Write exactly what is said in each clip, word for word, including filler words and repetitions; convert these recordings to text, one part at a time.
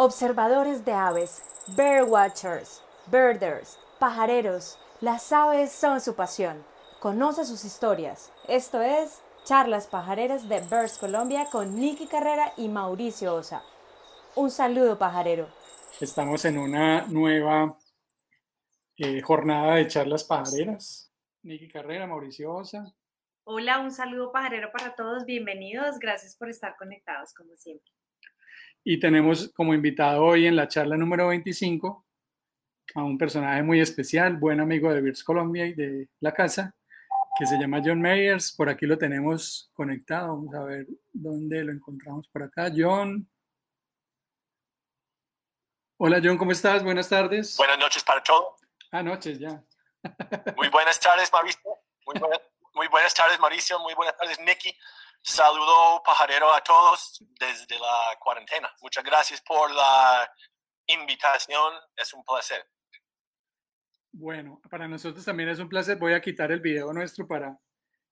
Observadores de aves, bird watchers, birders, pajareros, las aves son su pasión. Conoce sus historias. Esto es Charlas Pajareras de Birds Colombia con Nicky Carrera y Mauricio Osa. Un saludo pajarero. Estamos en una nueva eh, jornada de charlas pajareras. Nicky Carrera, Mauricio Osa. Hola, un saludo pajarero para todos. Bienvenidos. Gracias por estar conectados como siempre. Y tenemos como invitado hoy en la charla número veinticinco a un personaje muy especial, buen amigo de Birds Colombia y de la casa, que se llama John Myers. Por aquí lo tenemos conectado. Vamos a ver dónde lo encontramos por acá. John. Hola John, ¿cómo estás? Buenas tardes. Buenas noches para todos. Ah, noches ya. Muy buenas tardes, Mauricio. Muy buenas, muy buenas tardes, Mauricio. Muy buenas tardes, Nicky. Saludo pajarero a todos desde la cuarentena. Muchas gracias por la invitación. Es un placer. Bueno, para nosotros también es un placer. Voy a quitar el video nuestro para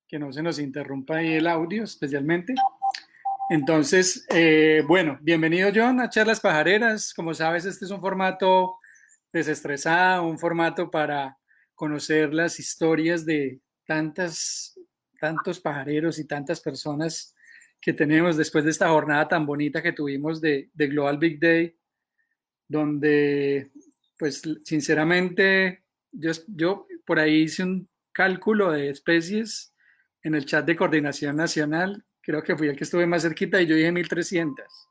que no se nos interrumpa ahí el audio especialmente. Entonces, eh, bueno, bienvenido John a Charlas Pajareras. Como sabes, este es un formato desestresado, un formato para conocer las historias de tantas, tantos pajareros y tantas personas que tenemos después de esta jornada tan bonita que tuvimos de, de Global Big Day, donde, pues, sinceramente, Yo, yo por ahí hice un cálculo de especies en el chat de coordinación nacional, creo que fui el que estuve más cerquita y yo dije mil trescientas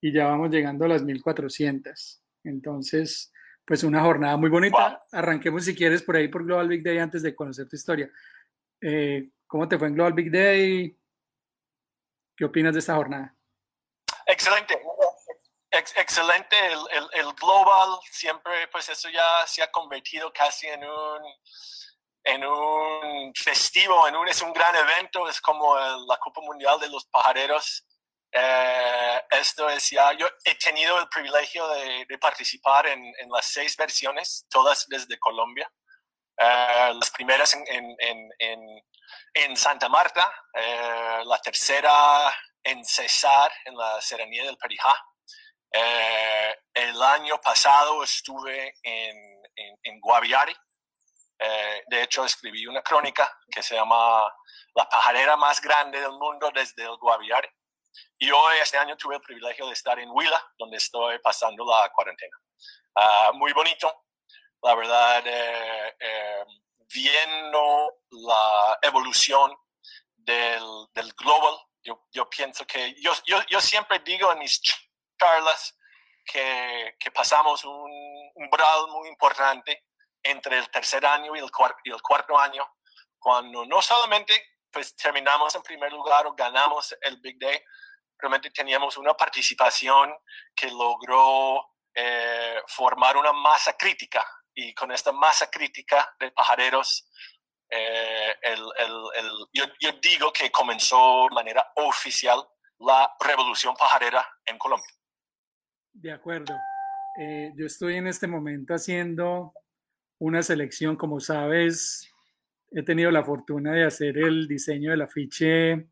y ya vamos llegando a las mil cuatrocientas. Entonces, pues una jornada muy bonita. Arranquemos si quieres por ahí por Global Big Day antes de conocer tu historia. Eh, ¿Cómo te fue en Global Big Day? ¿Qué opinas de esta jornada? Excelente. Excelente, el, el, el global siempre, pues eso ya se ha convertido casi en un, en un festivo, en un, es un gran evento, es como el, la Copa Mundial de los Pajareros. Eh, esto es ya, yo he tenido el privilegio de, de participar en, en las seis versiones, todas desde Colombia. Eh, las primeras en, en, en, en, en Santa Marta, eh, la tercera en Cesar, en la Serranía del Perijá. Eh, el año pasado estuve en, en, en Guaviare, eh, de hecho escribí una crónica que se llama La pajarera más grande del mundo desde el Guaviare, y hoy este año tuve el privilegio de estar en Huila, donde estoy pasando la cuarentena. Uh, muy bonito, la verdad, eh, eh, viendo la evolución del, del global, yo, yo pienso que, yo, yo, yo siempre digo en mis charlas que, que pasamos un umbral muy importante entre el tercer año y el, cuart- y el cuarto año, cuando no solamente pues, terminamos en primer lugar o ganamos el Big Day, realmente teníamos una participación que logró eh, formar una masa crítica, y con esta masa crítica de pajareros, eh, el, el, el, yo, yo digo que comenzó de manera oficial la revolución pajarera en Colombia. De acuerdo. Eh, yo estoy en este momento haciendo una selección. Como sabes, he tenido la fortuna de hacer el diseño del afiche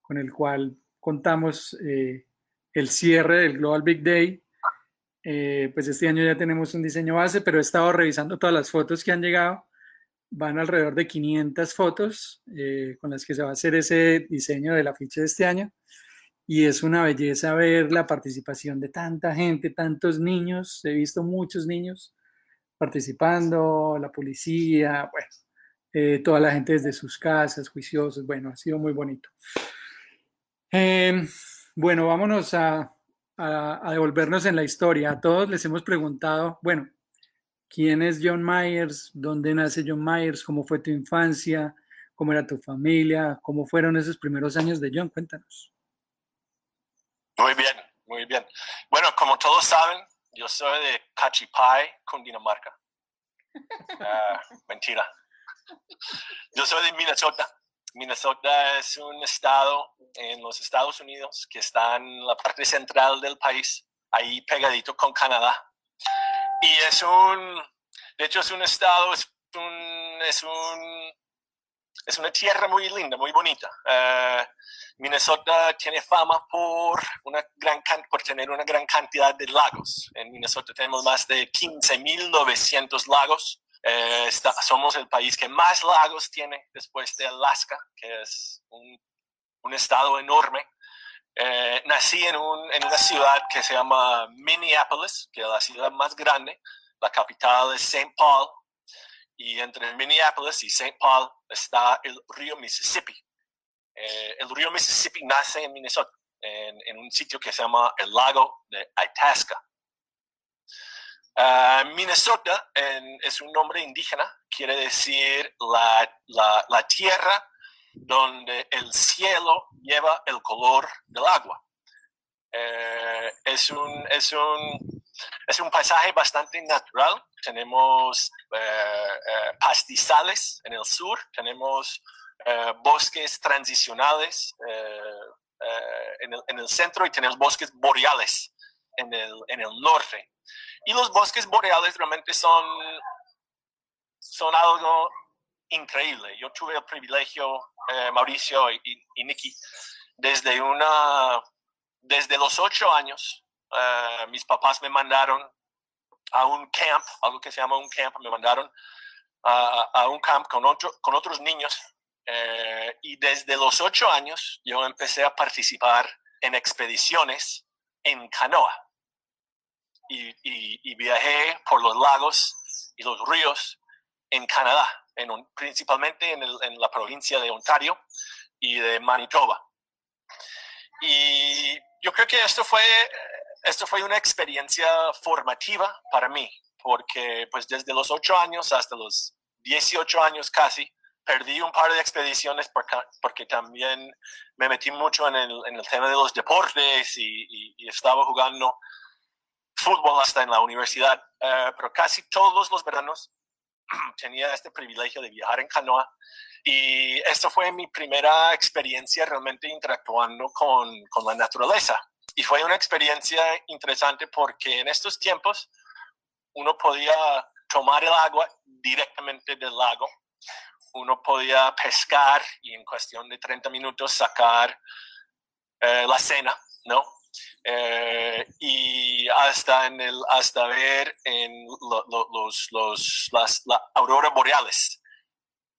con el cual contamos eh, el cierre del Global Big Day. Eh, pues este año ya tenemos un diseño base, pero he estado revisando todas las fotos que han llegado. Van alrededor de quinientas fotos eh, con las que se va a hacer ese diseño del afiche de este año. Y es una belleza ver la participación de tanta gente, tantos niños. He visto muchos niños participando, la policía, bueno, eh, toda la gente desde sus casas, juiciosos. Bueno, ha sido muy bonito. Eh, bueno, vámonos a, a, a devolvernos en la historia. A todos les hemos preguntado, bueno, ¿quién es John Myers? ¿Dónde nace John Myers? ¿Cómo fue tu infancia? ¿Cómo era tu familia? ¿Cómo fueron esos primeros años de John? Cuéntanos. Muy bien, muy bien. Bueno, como todos saben, yo soy de Cachipay, Cundinamarca. Uh, mentira. Yo soy de Minnesota. Minnesota es un estado en los Estados Unidos que está en la parte central del país, ahí pegadito con Canadá. Y es un, de hecho es un estado, es un, es un es una tierra muy linda, muy bonita. Uh, Minnesota tiene fama por, una gran can- por tener una gran cantidad de lagos. En Minnesota tenemos más de quince mil novecientos lagos. Eh, está, somos el país que más lagos tiene después de Alaska, que es un, un estado enorme. Eh, nací en, un, en una ciudad que se llama Minneapolis, que es la ciudad más grande. La capital es Saint Paul. Y entre Minneapolis y Saint Paul está el río Mississippi. Eh, el río Mississippi nace en Minnesota, en, en un sitio que se llama el lago de Itasca. Uh, Minnesota en, es un nombre indígena, quiere decir la, la, la tierra donde el cielo lleva el color del agua. Eh, es, un, es, un, es un paisaje bastante natural. Tenemos eh, eh, pastizales en el sur, tenemos eh, bosques transicionales eh, eh, en, el, en el centro y tenemos bosques boreales en el, en el norte. Y los bosques boreales realmente son, son algo increíble. Yo tuve el privilegio, eh, Mauricio y, y, y Nicky, desde, una, desde los ocho años, eh, mis papás me mandaron a un camp, algo que se llama un camp, me mandaron a, a un camp con, otro, con otros niños. Eh, y desde los ocho años yo empecé a participar en expediciones en canoa. Y, y, y viajé por los lagos y los ríos en Canadá, en un, principalmente en, el, en la provincia de Ontario y de Manitoba. Y yo creo que esto fue, esto fue una experiencia formativa para mí, porque pues, desde los ocho años hasta los dieciocho años casi, perdí un par de expediciones porque, porque también me metí mucho en el, en el tema de los deportes y, y, y estaba jugando fútbol hasta en la universidad, uh, pero casi todos los veranos tenía este privilegio de viajar en canoa y esta fue mi primera experiencia realmente interactuando con, con la naturaleza y fue una experiencia interesante porque en estos tiempos uno podía tomar el agua directamente del lago, uno podía pescar y en cuestión de treinta minutos sacar uh, la cena, ¿no? Eh, y hasta en el hasta ver en lo, lo, los los las la aurora boreales.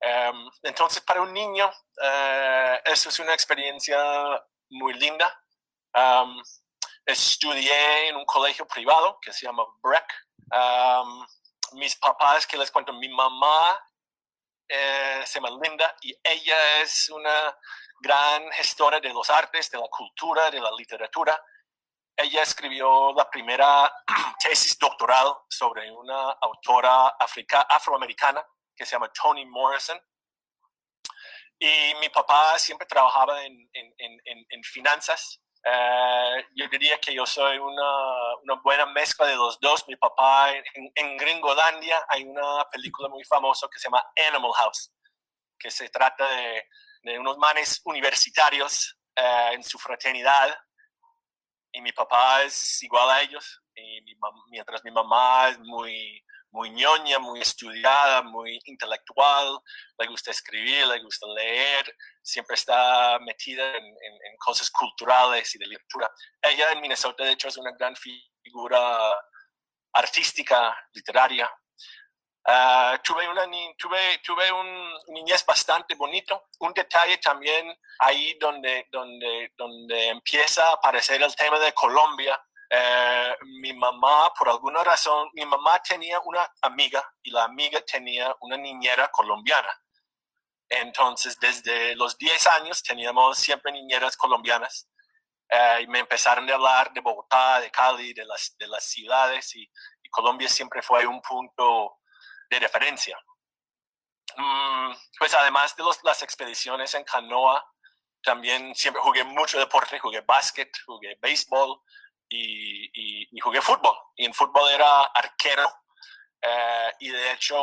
Um, entonces para un niño uh, eso es una experiencia muy linda. Um, estudié en un colegio privado que se llama B R E C. Um, mis papás, que les cuento, mi mamá eh, se llama Linda y ella es una gran gestora de los artes, de la cultura, de la literatura. Ella escribió la primera tesis doctoral sobre una autora africa, afroamericana que se llama Toni Morrison. Y mi papá siempre trabajaba en, en, en, en finanzas. Eh, yo diría que yo soy una, una buena mezcla de los dos. Mi papá, en, en Gringolandia hay una película muy famosa que se llama Animal House, que se trata de... de unos manes universitarios eh, en su fraternidad, y mi papá es igual a ellos, y mi mam- mientras mi mamá es muy, muy ñoña, muy estudiada, muy intelectual, le gusta escribir, le gusta leer, siempre está metida en, en, en cosas culturales y de lectura. Ella en Minnesota, de hecho, es una gran figura artística, literaria. Uh, tuve una ni- tuve, tuve un niñez bastante bonito. Un detalle también ahí donde, donde, donde empieza a aparecer el tema de Colombia. Uh, mi mamá, por alguna razón, mi mamá tenía una amiga y la amiga tenía una niñera colombiana. Entonces, desde los diez años teníamos siempre niñeras colombianas. Uh, y me empezaron a hablar de Bogotá, de Cali, de las, de las ciudades y, y Colombia siempre fue un punto de referencia. Pues además de los, las expediciones en canoa, también siempre jugué mucho deporte, jugué básquet, jugué béisbol y, y, y jugué fútbol. Y en fútbol era arquero eh, y de hecho,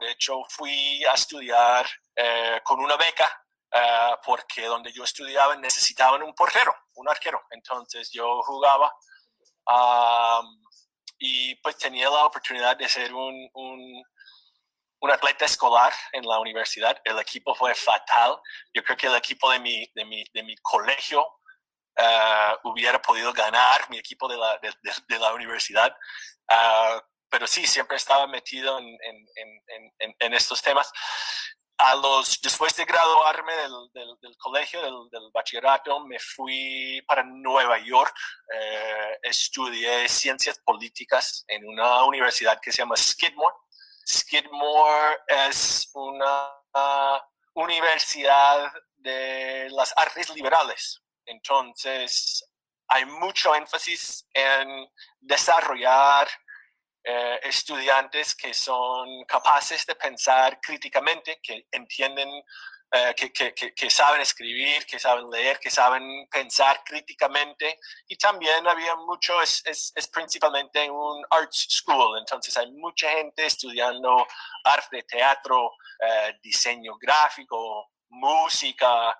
de hecho fui a estudiar eh, con una beca eh, porque donde yo estudiaba necesitaban un portero, un arquero. Entonces yo jugaba a... Um, y pues tenía la oportunidad de ser un, un, un atleta escolar en la universidad. El equipo fue fatal. Yo creo que el equipo de mi, de mi, de mi colegio uh, hubiera podido ganar, mi equipo de la, de, de, de la universidad. Uh, pero sí, siempre estaba metido en, en, en, en, en estos temas. A los, después de graduarme del, del, del colegio, del, del bachillerato, me fui para Nueva York. Eh, estudié ciencias políticas en una universidad que se llama Skidmore. Skidmore es una uh, universidad de las artes liberales. Entonces, hay mucho énfasis en desarrollar Eh, estudiantes que son capaces de pensar críticamente, que entienden, eh, que, que, que, que saben escribir, que saben leer, que saben pensar críticamente. Y también había mucho, es, es, es principalmente un arts school, entonces hay mucha gente estudiando arte, teatro, eh, diseño gráfico, música.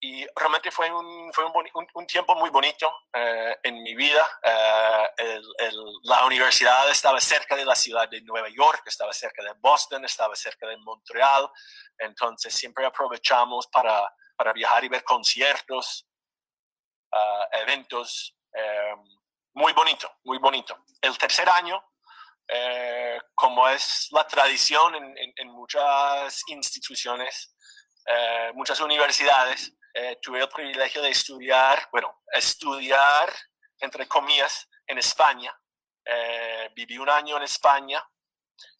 Y realmente fue un, fue un, un, un tiempo muy bonito eh, en mi vida. Eh, el, el, la universidad estaba cerca de la ciudad de Nueva York, estaba cerca de Boston, estaba cerca de Montreal. Entonces siempre aprovechamos para, para viajar y ver conciertos, uh, eventos. Eh, muy bonito, muy bonito. El tercer año, eh, como es la tradición en, en, en muchas instituciones, eh, muchas universidades, Eh, tuve el privilegio de estudiar, bueno, estudiar, entre comillas, en España. Eh, viví un año en España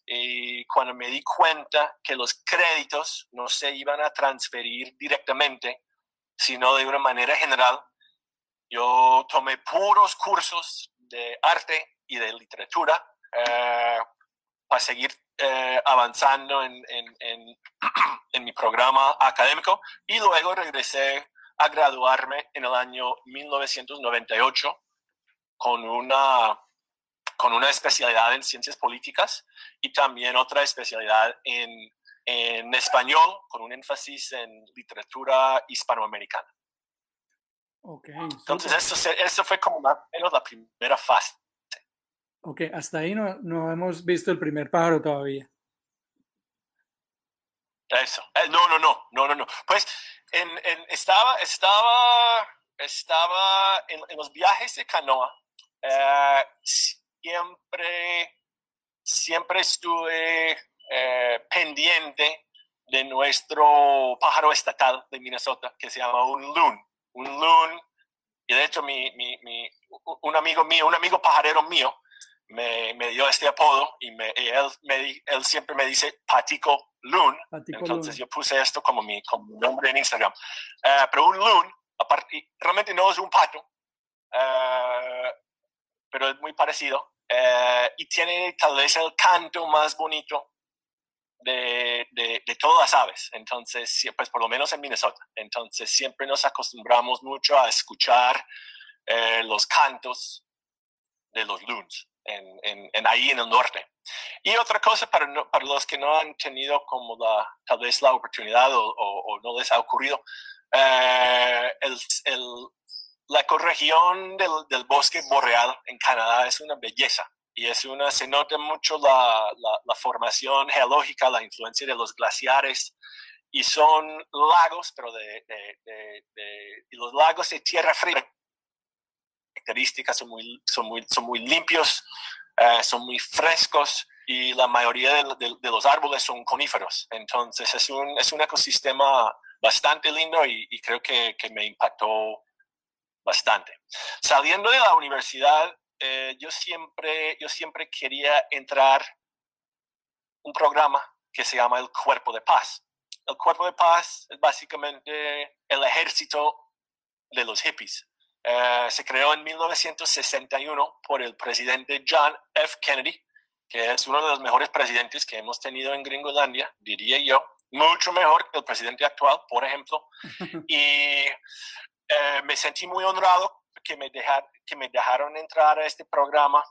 y cuando me di cuenta que los créditos no se iban a transferir directamente, sino de una manera general, yo tomé puros cursos de arte y de literatura eh, para seguir Eh, avanzando en, en, en, en mi programa académico, y luego regresé a graduarme en el año mil novecientos noventa y ocho con una, con una especialidad en ciencias políticas y también otra especialidad en, en español con un énfasis en literatura hispanoamericana. Okay, entonces eso, eso fue como más o menos la primera fase. Ok, hasta ahí no, no hemos visto el primer pájaro todavía. Eso. Eh, no, no, no, no, no, no. Pues en, en, estaba, estaba, estaba en, en los viajes de canoa. Eh, siempre, siempre estuve eh, pendiente de nuestro pájaro estatal de Minnesota, que se llama un loon. Un loon. Y de hecho, mi, mi, mi, un amigo mío, un amigo pajarero mío, Me, me dio este apodo y, me, y él, me, él siempre me dice Patico Loon. Patico Entonces Loon. Yo puse esto como mi, como mi nombre en Instagram. Uh, pero un loon, aparte, realmente no es un pato, uh, pero es muy parecido. Uh, y tiene tal vez el canto más bonito de, de, de todas las aves. Entonces, pues por lo menos en Minnesota. Entonces siempre nos acostumbramos mucho a escuchar uh, los cantos de los loons. En, en, en ahí en el norte. Y otra cosa para, no, para los que no han tenido como la, tal vez la oportunidad o, o, o no les ha ocurrido, eh, el, el, la ecorregión del, del bosque boreal en Canadá es una belleza y es una, se nota mucho la, la, la formación geológica, la influencia de los glaciares, y son lagos, pero de, de, de, de y los lagos de tierra fría. Características son muy, son muy, son muy limpios, eh, son muy frescos, y la mayoría de, de, de los árboles son coníferos. Entonces es un, es un ecosistema bastante lindo y, y creo que, que me impactó bastante. Saliendo de la universidad, eh, yo, siempre, yo siempre quería entrar un programa que se llama el Cuerpo de Paz. El Cuerpo de Paz es básicamente el ejército de los hippies. Eh, se creó en mil novecientos sesenta y uno por el presidente John F. Kennedy, que es uno de los mejores presidentes que hemos tenido en Gringolandia, diría yo, mucho mejor que el presidente actual, por ejemplo. Y eh, me sentí muy honrado que me, dejar, que me dejaron entrar a este programa,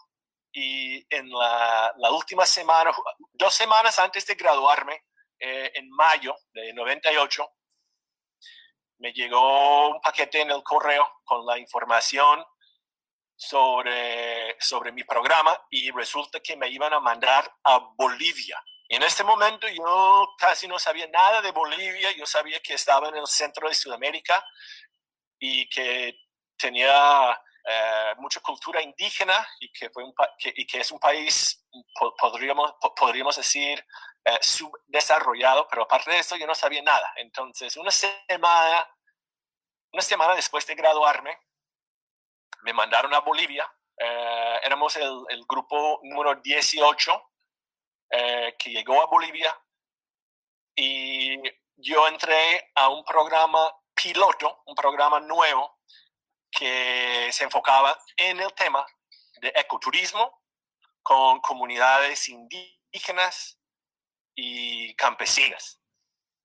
y en la, la última semana, dos semanas antes de graduarme, eh, en mayo de noventa y ocho, me llegó un paquete en el correo con la información sobre, sobre mi programa, y resulta que me iban a mandar a Bolivia Y en este momento yo casi no sabía nada de Bolivia, yo sabía que estaba en el centro de Sudamérica y que tenía eh, mucha cultura indígena y que, fue un pa- que, y que es un país, po- podríamos, po- podríamos decir, eh, subdesarrollado, pero aparte de eso yo no sabía nada. Entonces una semana, una semana después de graduarme, me mandaron a Bolivia, eh, éramos el, el grupo número dieciocho, Eh, que llegó a Bolivia, y yo entré a un programa piloto, un programa nuevo que se enfocaba en el tema de ecoturismo con comunidades indígenas y campesinas.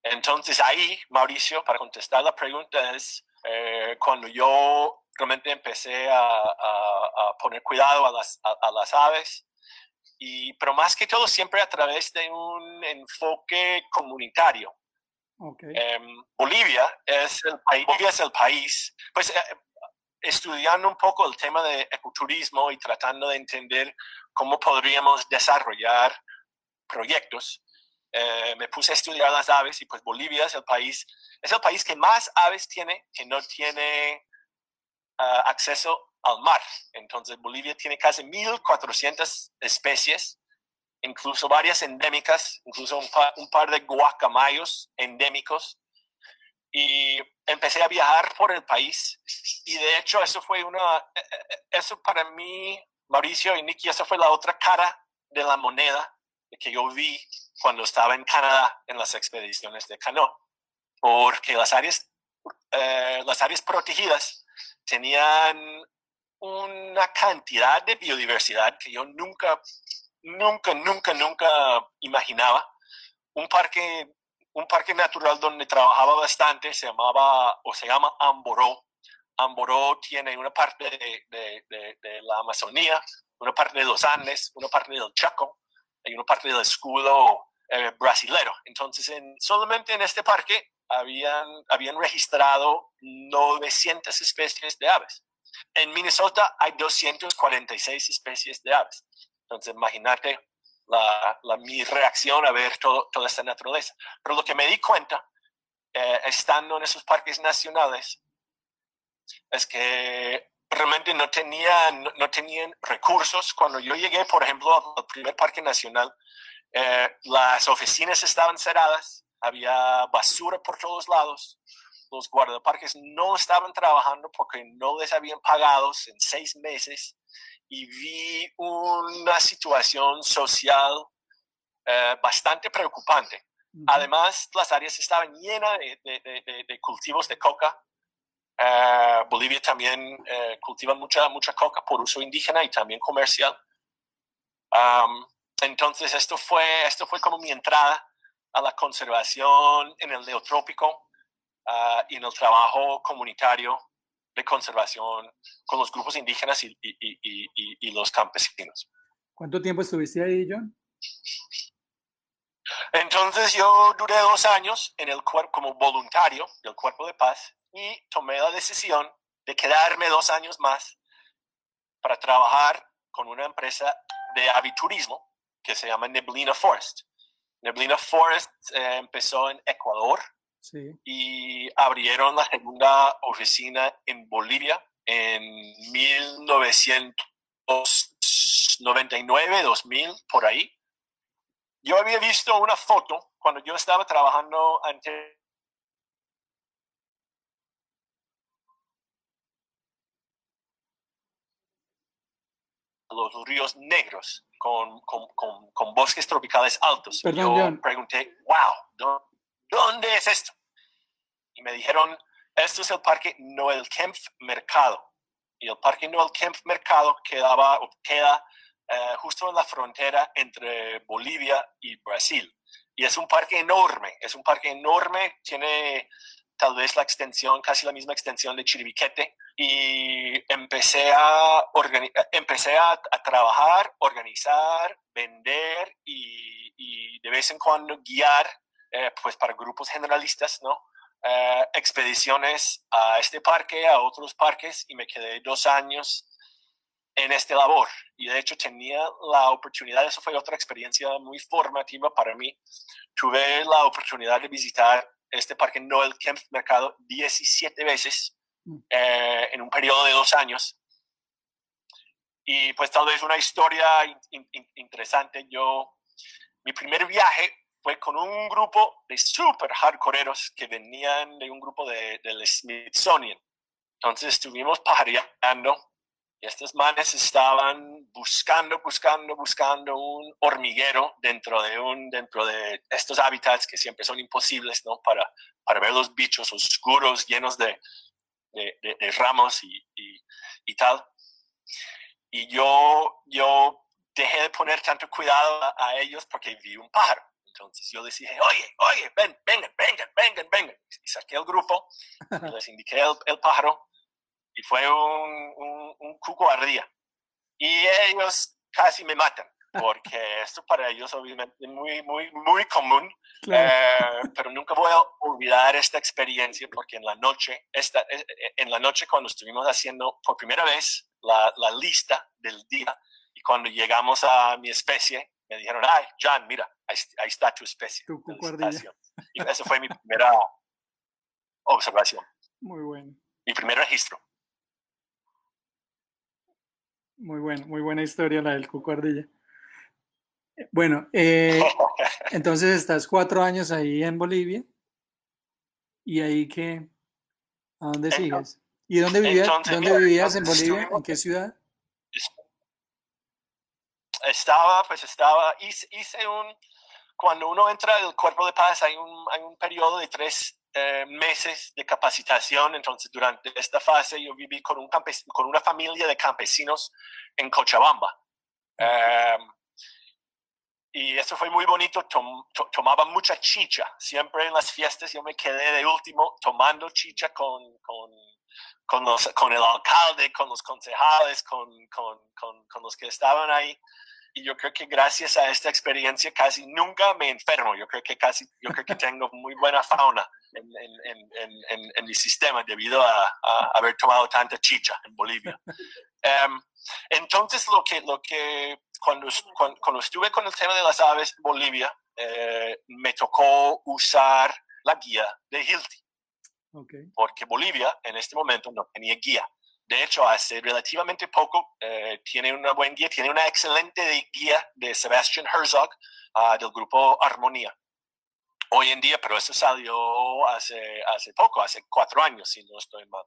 Entonces ahí, Mauricio, para contestar la pregunta, es eh, cuando yo realmente empecé a, a, a poner cuidado a las, a, a las aves. Y, pero más que todo siempre a través de un enfoque comunitario. Okay. Eh, Bolivia, es el país, Bolivia es el país, pues eh, estudiando un poco el tema de ecoturismo y tratando de entender cómo podríamos desarrollar proyectos, eh, me puse a estudiar las aves y pues Bolivia es el país, es el país que más aves tiene, que no tiene uh, acceso al mar. Entonces Bolivia tiene casi mil cuatrocientas especies, incluso varias endémicas, incluso un par, un par de guacamayos endémicos, y empecé a viajar por el país, y de hecho eso fue una, eso para mí, Mauricio y Nicky, eso fue la otra cara de la moneda que yo vi cuando estaba en Canadá en las expediciones de Cano, porque las áreas, eh, las áreas protegidas tenían una cantidad de biodiversidad que yo nunca, nunca, nunca, nunca imaginaba. Un parque, un parque natural donde trabajaba bastante se llamaba, o se llama Amboró. Amboró tiene una parte de, de, de, de la Amazonía, una parte de los Andes, una parte del Chaco, y una parte del escudo eh, brasilero. Entonces, en, solamente en este parque habían, habían registrado novecientas especies de aves. En Minnesota hay doscientas cuarenta y seis especies de aves. Entonces, imagínate la, la, mi reacción a ver todo, toda esta naturaleza. Pero lo que me di cuenta, eh, estando en esos parques nacionales, es que realmente no tenían, no, no tenían recursos. Cuando yo llegué, por ejemplo, al primer parque nacional, eh, las oficinas estaban cerradas, había basura por todos lados. Los guardaparques no estaban trabajando porque no les habían pagado en seis meses, y vi una situación social eh, bastante preocupante. Uh-huh. Además, las áreas estaban llenas de, de, de, de cultivos de coca. Eh, Bolivia también eh, cultiva mucha, mucha coca por uso indígena y también comercial. Um, entonces, esto fue, esto fue como mi entrada a la conservación en el neotrópico. Uh, y en el trabajo comunitario de conservación con los grupos indígenas y, y, y, y, y los campesinos. ¿Cuánto tiempo estuviste ahí, John? Entonces yo duré dos años en el cuerpo como voluntario del Cuerpo de Paz, y tomé la decisión de quedarme dos años más para trabajar con una empresa de aviturismo que se llama Neblina Forest. Neblina Forest eh, empezó en Ecuador. Sí. Y abrieron la segunda oficina en Bolivia en mil novecientos noventa y nueve, dos mil, por ahí. Yo había visto una foto cuando yo estaba trabajando ante... los ríos negros con, con, con, con bosques tropicales altos. Perdón, yo John. Pregunté, wow, ¿no? ¿Dónde es esto? Y me dijeron, esto es el parque Noel Kempf Mercado. Y el parque Noel Kempf Mercado quedaba, o queda eh, justo en la frontera entre Bolivia y Brasil. Y es un parque enorme, es un parque enorme, tiene tal vez la extensión, casi la misma extensión de Chiribiquete. Y empecé a, organi- empecé a, a trabajar, organizar, vender y, y de vez en cuando guiar Eh, pues para grupos generalistas, ¿no? Eh, expediciones a este parque, a otros parques, y me quedé dos años en esta labor. Y de hecho tenía la oportunidad, eso fue otra experiencia muy formativa para mí, tuve la oportunidad de visitar este parque Noel Kempf Mercado diecisiete veces eh, en un periodo de dos años. Y pues tal vez una historia in, in, interesante, yo, mi primer viaje fue con un grupo de super hardcoreeros que venían de un grupo de, del Smithsonian. Entonces estuvimos pajareando y estos manes estaban buscando, buscando, buscando un hormiguero dentro de, un, dentro de estos hábitats que siempre son imposibles, ¿no? Para, para ver los bichos oscuros llenos de, de, de, de ramos y, y, y tal. Y yo, yo dejé de poner tanto cuidado a, a ellos porque vi un pájaro. Entonces yo les dije, oye, oye, ven, vengan, vengan, vengan, vengan. Y saqué el grupo, y les indiqué el, el pájaro, y fue un, un, un cuco ardía. Y ellos casi me matan, porque esto para ellos obviamente es muy, muy, muy común. Claro. Eh, pero nunca voy a olvidar esta experiencia, porque en la noche, esta, en la noche cuando estuvimos haciendo por primera vez La, la lista del día, y cuando llegamos a mi especie me dijeron, ay, John, mira, ahí, ahí está tu especie. Tu y esa fue mi primera observación. Muy bueno. Mi primer registro. Muy bueno, muy buena historia la del cuco ardilla. Bueno, eh, entonces estás cuatro años ahí en Bolivia, y ahí que, ¿a dónde sigues? ¿Y dónde vivías, entonces, ¿dónde vivías en Bolivia? ¿En qué ciudad? Estaba, pues estaba, hice, hice un, cuando uno entra al Cuerpo de Paz hay un, hay un periodo de tres eh, meses de capacitación. Entonces durante esta fase yo viví con, un campes, con una familia de campesinos en Cochabamba. Uh-huh. Eh, y eso fue muy bonito, Tom, to, tomaba mucha chicha, siempre en las fiestas yo me quedé de último tomando chicha con... con Con, los, con el alcalde, con los concejales, con, con, con, con los que estaban ahí. Y yo creo que gracias a esta experiencia casi nunca me enfermo. Yo creo que, casi, yo creo que tengo muy buena fauna en, en, en, en, en mi sistema debido a, a haber tomado tanta chicha en Bolivia. Um, entonces, lo que, lo que cuando, cuando, cuando estuve con el tema de las aves en Bolivia, eh, me tocó usar la guía de Hilty. Okay. Porque Bolivia en este momento no tenía guía. De hecho, hace relativamente poco eh, tiene una buena guía, tiene una excelente guía de Sebastian Herzog uh, del grupo Armonía. Hoy en día, pero eso salió hace, hace poco, hace cuatro años, si no estoy mal.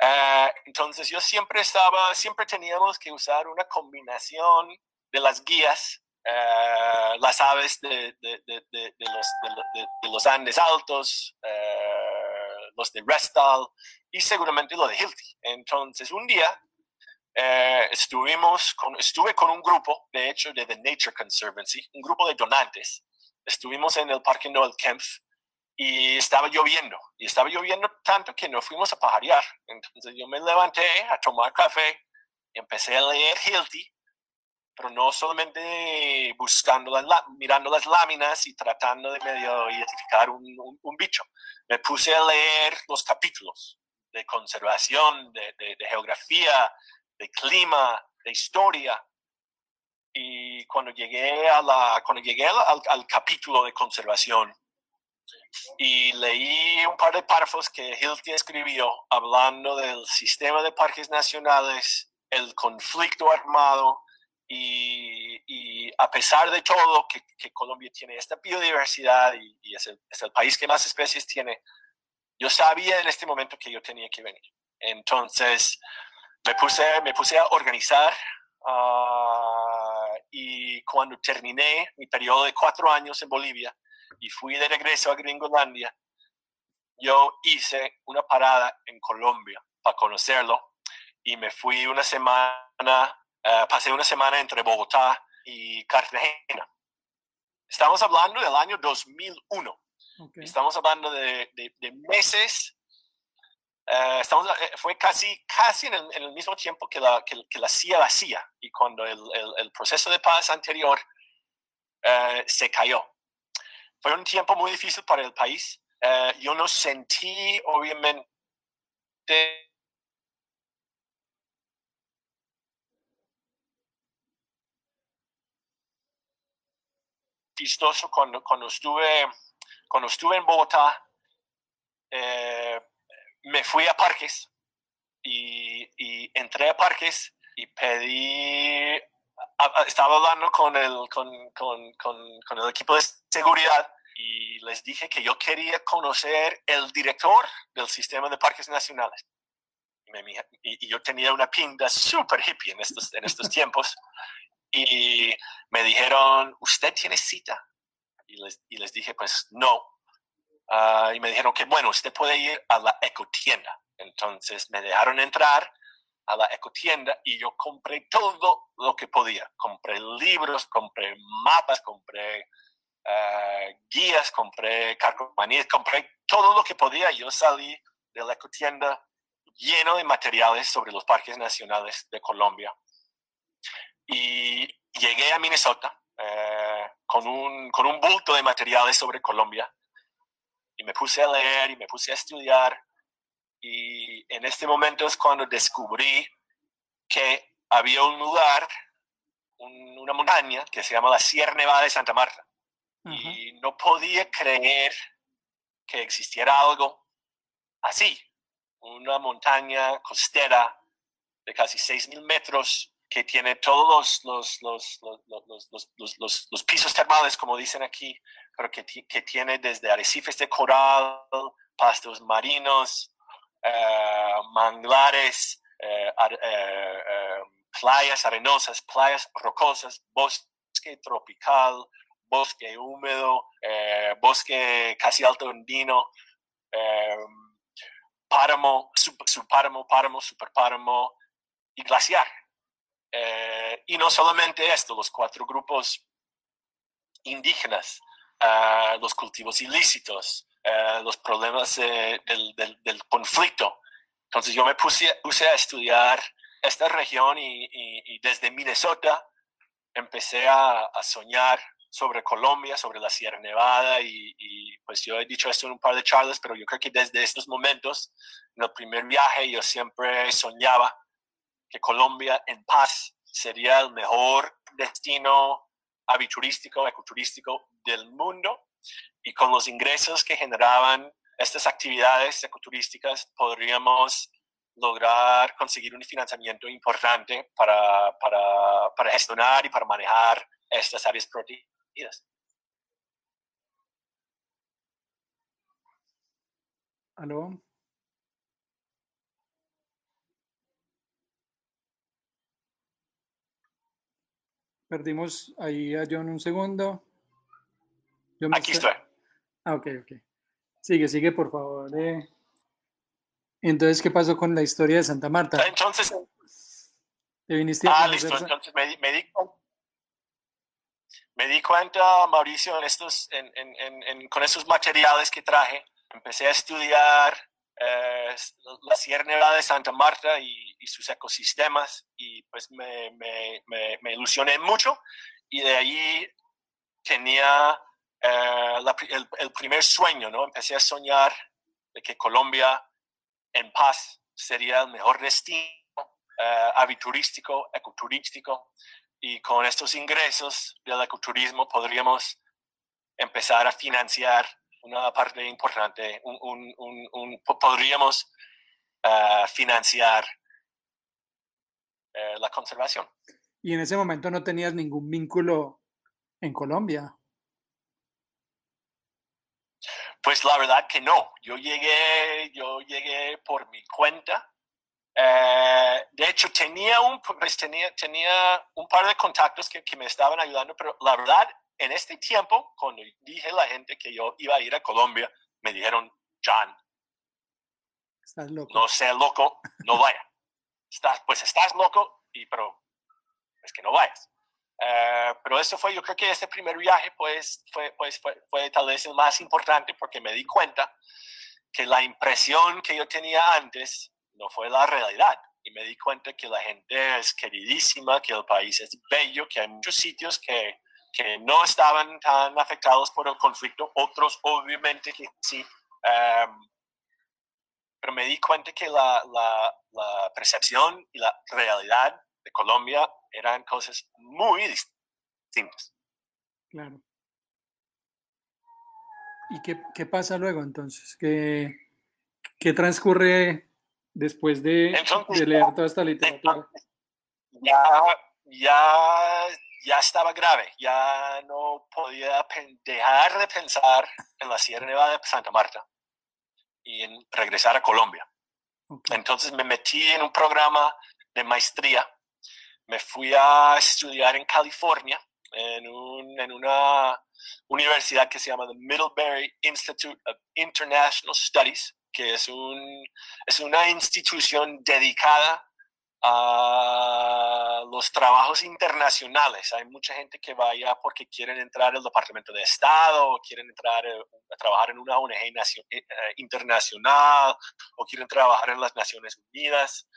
Uh, entonces yo siempre estaba, siempre teníamos que usar una combinación de las guías. Uh, las aves de, de, de, de, de, los, de, de, de los Andes Altos, uh, los de Restal y seguramente los de Hilty. Entonces un día uh, estuvimos con, estuve con un grupo, de hecho de The Nature Conservancy, un grupo de donantes. Estuvimos en el Parque Noel Kempf y estaba lloviendo, y estaba lloviendo tanto que nos fuimos a pajarear. Entonces yo me levanté a tomar café y empecé a leer Hilty, pero no solamente buscando las, mirando las láminas y tratando de medio identificar un, un, un bicho. Me puse a leer los capítulos de conservación, de, de, de geografía, de clima, de historia. Y cuando llegué, a la, cuando llegué al, al capítulo de conservación y leí un par de párrafos que Hilty escribió hablando del sistema de parques nacionales, el conflicto armado, Y, y a pesar de todo que, que Colombia tiene esta biodiversidad y, y es, el, es el país que más especies tiene, yo sabía en este momento que yo tenía que venir. Entonces me puse, me puse a organizar uh, y cuando terminé mi periodo de cuatro años en Bolivia y fui de regreso a Gringolandia, yo hice una parada en Colombia para conocerlo y me fui una semana. Uh, pasé una semana entre Bogotá y Cartagena. Estamos hablando del año dos mil uno. Okay. Estamos hablando de, de, de meses. Uh, estamos, fue casi, casi en, el, en el mismo tiempo que la, que, que la C I A vacía. Y cuando el, el, el proceso de paz anterior uh, se cayó. Fue un tiempo muy difícil para el país. Uh, yo no sentí, obviamente... vistoso cuando, cuando, estuve, cuando estuve en Bogotá. Eh, me fui a parques y, y entré a parques y pedí, estaba hablando con el, con, con, con, con el equipo de seguridad y les dije que yo quería conocer el director del sistema de parques nacionales. Y, me, y, y yo tenía una pinta súper hippie en estos, en estos tiempos. Y me dijeron, ¿usted tiene cita? Y les, y les dije, pues no. Uh, y me dijeron que, bueno, usted puede ir a la ecotienda. Entonces me dejaron entrar a la ecotienda y yo compré todo lo que podía. Compré libros, compré mapas, compré uh, guías, compré carcomanías, compré todo lo que podía. Yo salí de la ecotienda lleno de materiales sobre los parques nacionales de Colombia. Y llegué a Minnesota uh, con, un, con un bulto de materiales sobre Colombia. Y me puse a leer y me puse a estudiar. Y en este momento es cuando descubrí que había un lugar, un, una montaña que se llama la Sierra Nevada de Santa Marta. Uh-huh. Y no podía creer que existiera algo así. Una montaña costera de casi seis mil metros que tiene todos los, los, los, los, los, los, los, los, los pisos termales, como dicen aquí, pero que, t- que tiene desde arrecifes de coral, pastos marinos, eh, manglares, eh, ar- eh, eh, playas arenosas, playas rocosas, bosque tropical, bosque húmedo, eh, bosque casi alto andino, eh, páramo, subpáramo, páramo, superpáramo y glaciar. Eh, y no solamente esto, los cuatro grupos indígenas, Uh, los cultivos ilícitos, uh, los problemas eh, del, del, del conflicto. Entonces yo me puse, puse a estudiar esta región y, y, y desde Minnesota empecé a, a soñar sobre Colombia, sobre la Sierra Nevada y, y pues yo he dicho esto en un par de charlas, pero yo creo que desde estos momentos, en el primer viaje, yo siempre soñaba que Colombia en paz sería el mejor destino aviturístico, ecoturístico del mundo, y con los ingresos que generaban estas actividades ecoturísticas podríamos lograr conseguir un financiamiento importante para, para, para gestionar y para manejar estas áreas protegidas. ¿Aló? Perdimos ahí a John un segundo. Yo me Aquí está... estoy. Ah, ok, ok. Sigue, sigue, por favor. Eh. Entonces, ¿qué pasó con la historia de Santa Marta? Entonces... ¿Te viniste ah, a conocer... listo. Entonces, me, me, di, me di cuenta, Mauricio, en estos, en, en, en, en, con estos materiales que traje, empecé a estudiar eh, la Sierra Nevada de Santa Marta y y sus ecosistemas, y pues me, me, me, me ilusioné mucho, y de ahí tenía eh, la, el, el primer sueño, ¿no? Empecé a soñar de que Colombia en paz sería el mejor destino eh, aviturístico, ecoturístico, y con estos ingresos del ecoturismo podríamos empezar a financiar una parte importante, un, un, un, un, podríamos eh, financiar Eh, la conservación. Y en ese momento no tenías ningún vínculo en Colombia. Pues la verdad que no. Yo llegué, yo llegué por mi cuenta. Eh, de hecho tenía un, pues tenía, tenía un par de contactos que, que me estaban ayudando, pero la verdad en este tiempo, cuando dije a la gente que yo iba a ir a Colombia, me dijeron, John, estás loco. No seas loco, no vaya. Estás, pues estás loco, y, pero es que no vayas. Uh, pero eso fue, yo creo que este primer viaje pues, fue, pues, fue, fue tal vez el más importante porque me di cuenta que la impresión que yo tenía antes no fue la realidad. Y me di cuenta que la gente es queridísima, que el país es bello, que hay muchos sitios que, que no estaban tan afectados por el conflicto, otros obviamente que sí. Um, pero me di cuenta que la, la, la percepción y la realidad de Colombia eran cosas muy distintas. Claro. ¿Y qué, qué pasa luego entonces? ¿Qué, qué transcurre después de, entonces, de leer toda esta literatura? Ya, ya, ya estaba grave, ya no podía dejar de pensar en la Sierra Nevada de Santa Marta y en regresar a Colombia. Okay. Entonces me metí en un programa de maestría, me fui a estudiar en California, en, un, en una universidad que se llama The Middlebury Institute of International Studies, que es, un, es una institución dedicada a los trabajos internacionales. Hay mucha gente que va allá porque quieren entrar al Departamento de Estado, o quieren entrar a trabajar en una O N G nacion, eh, internacional, o quieren trabajar en las Naciones Unidas.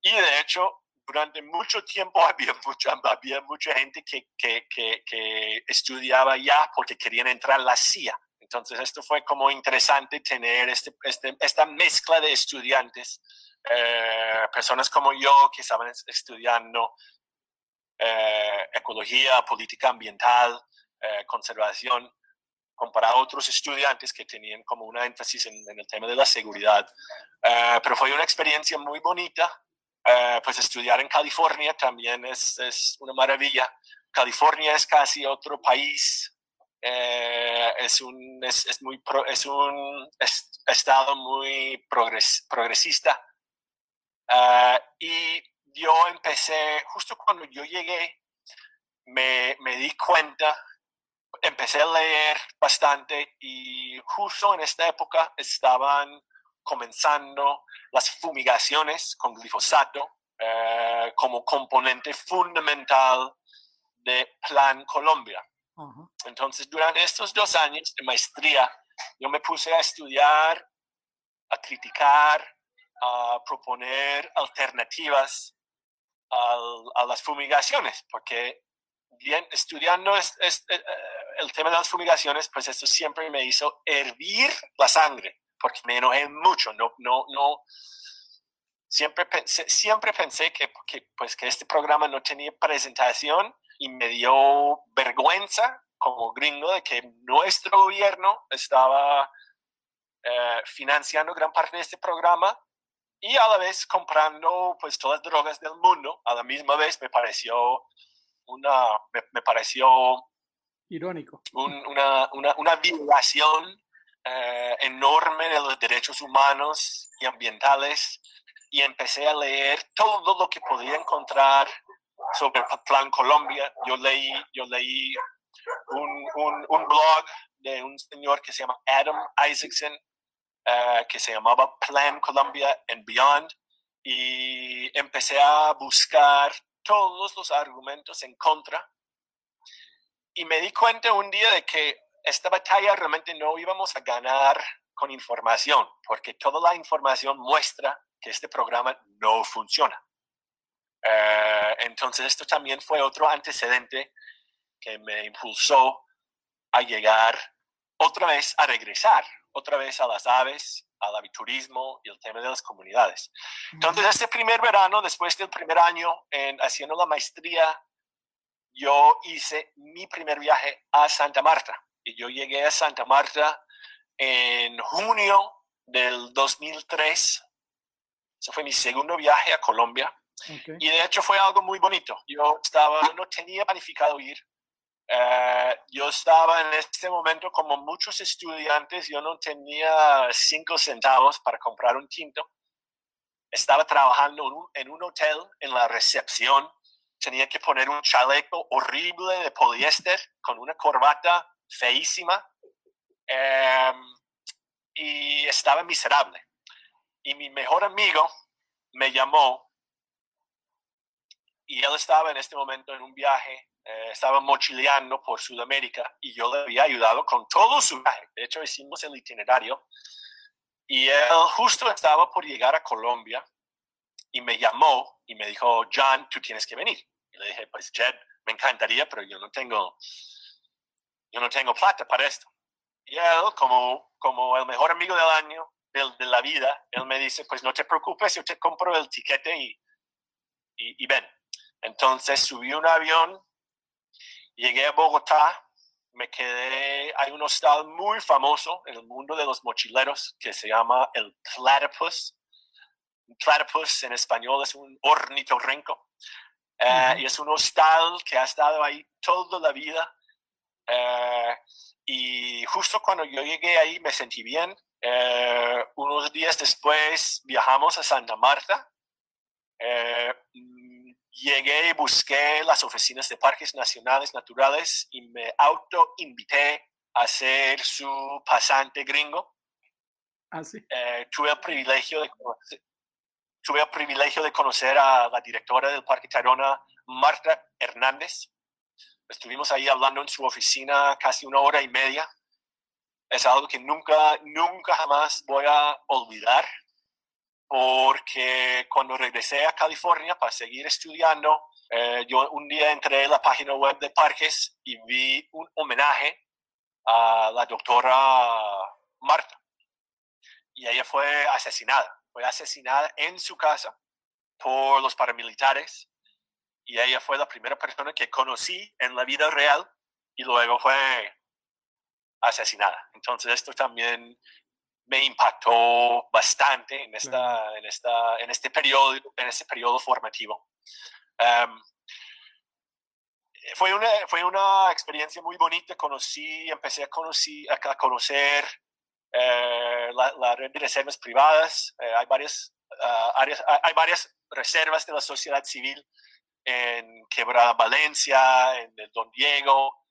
Y de hecho, durante mucho tiempo había mucha, había mucha gente que, que, que, que estudiaba allá porque querían entrar a la C I A. Entonces esto fue como interesante tener este, este, esta mezcla de estudiantes. Eh, personas como yo que estaban estudiando eh, ecología, política ambiental, eh, conservación, comparado a otros estudiantes que tenían como una énfasis en, en el tema de la seguridad. Eh, pero fue una experiencia muy bonita. Eh, pues estudiar en California también es, es una maravilla. California es casi otro país. Eh, es un, es, es muy pro, es un es, estado muy progres, progresista. Uh, y yo empecé, justo cuando yo llegué, me, me di cuenta, empecé a leer bastante y justo en esta época estaban comenzando las fumigaciones con glifosato uh, como componente fundamental de Plan Colombia. Uh-huh. Entonces, durante estos dos años de maestría, yo me puse a estudiar, a criticar, a proponer alternativas a, a las fumigaciones, porque bien, estudiando es, es, eh, el tema de las fumigaciones, pues esto siempre me hizo hervir la sangre, porque me enojé mucho, no, no, no, siempre pensé, siempre pensé que, que, pues, que este programa no tenía presentación y me dio vergüenza como gringo de que nuestro gobierno estaba eh, financiando gran parte de este programa y a la vez comprando pues todas las drogas del mundo. A la misma vez me pareció una me, me pareció irónico un, una, una una violación eh, enorme de los derechos humanos y ambientales, y empecé a leer todo lo que podía encontrar sobre el Plan Colombia. Yo leí yo leí un un, un blog de un señor que se llama Adam Isaacson, Uh, que se llamaba Plan Colombia and Beyond, y empecé a buscar todos los argumentos en contra y me di cuenta un día de que esta batalla realmente no íbamos a ganar con información, porque toda la información muestra que este programa no funciona. Uh, entonces esto también fue otro antecedente que me impulsó a llegar otra vez a regresar otra vez a las aves, al aviturismo y el tema de las comunidades. Entonces, este primer verano, después del primer año en, haciendo la maestría, yo hice mi primer viaje a Santa Marta. Y yo llegué a Santa Marta en junio del dos mil tres. Ese fue mi segundo viaje a Colombia. Okay. Y de hecho fue algo muy bonito. Yo estaba, no tenía planificado ir. Uh, yo estaba en este momento como muchos estudiantes, yo no tenía cinco centavos para comprar un tinto. Estaba trabajando en un, en un hotel, en la recepción. Tenía que poner un chaleco horrible de poliéster con una corbata feísima. Um, y estaba miserable. Y mi mejor amigo me llamó y él estaba en este momento en un viaje. Eh, estaba mochileando por Sudamérica y yo le había ayudado con todo su viaje. De hecho, hicimos el itinerario y él justo estaba por llegar a Colombia y me llamó y me dijo, John, tú tienes que venir. Y le dije, pues, Jed, me encantaría, pero yo no tengo, yo no tengo plata para esto. Y él, como, como el mejor amigo del año, de, de la vida, él me dice, pues, no te preocupes, yo te compro el tiquete y, y, y ven. Entonces, subí un avión. Llegué a Bogotá, me quedé, hay un hostal muy famoso en el mundo de los mochileros que se llama El Platypus. Un platypus en español es un ornitorrinco. Uh-huh. Uh, y es un hostal que ha estado ahí toda la vida. Uh, y justo cuando yo llegué ahí me sentí bien. Uh, unos días después viajamos a Santa Marta. Uh, llegué y busqué las oficinas de parques nacionales naturales y me autoinvité a ser su pasante gringo. ¿Ah, sí? uh, tuve el privilegio de conocer, tuve el privilegio de conocer a la directora del Parque Tayrona, Marta Hernández. Estuvimos ahí hablando en su oficina casi una hora y media. Es algo que nunca, nunca jamás voy a olvidar, porque cuando regresé a California para seguir estudiando, eh, yo un día entré a la página web de Parques y vi un homenaje a la doctora Marta. Y ella fue asesinada. Fue asesinada en su casa por los paramilitares. Y ella fue la primera persona que conocí en la vida real y luego fue asesinada. Entonces esto también me impactó bastante en, esta, en, esta, en, este, periodo, en este periodo formativo. Um, fue, una, fue una experiencia muy bonita. Conocí, empecé a, conocí, a conocer eh, la, la red de reservas privadas. Eh, hay, varias, uh, áreas, hay varias reservas de la sociedad civil en Quebrada Valencia, en el Don Diego.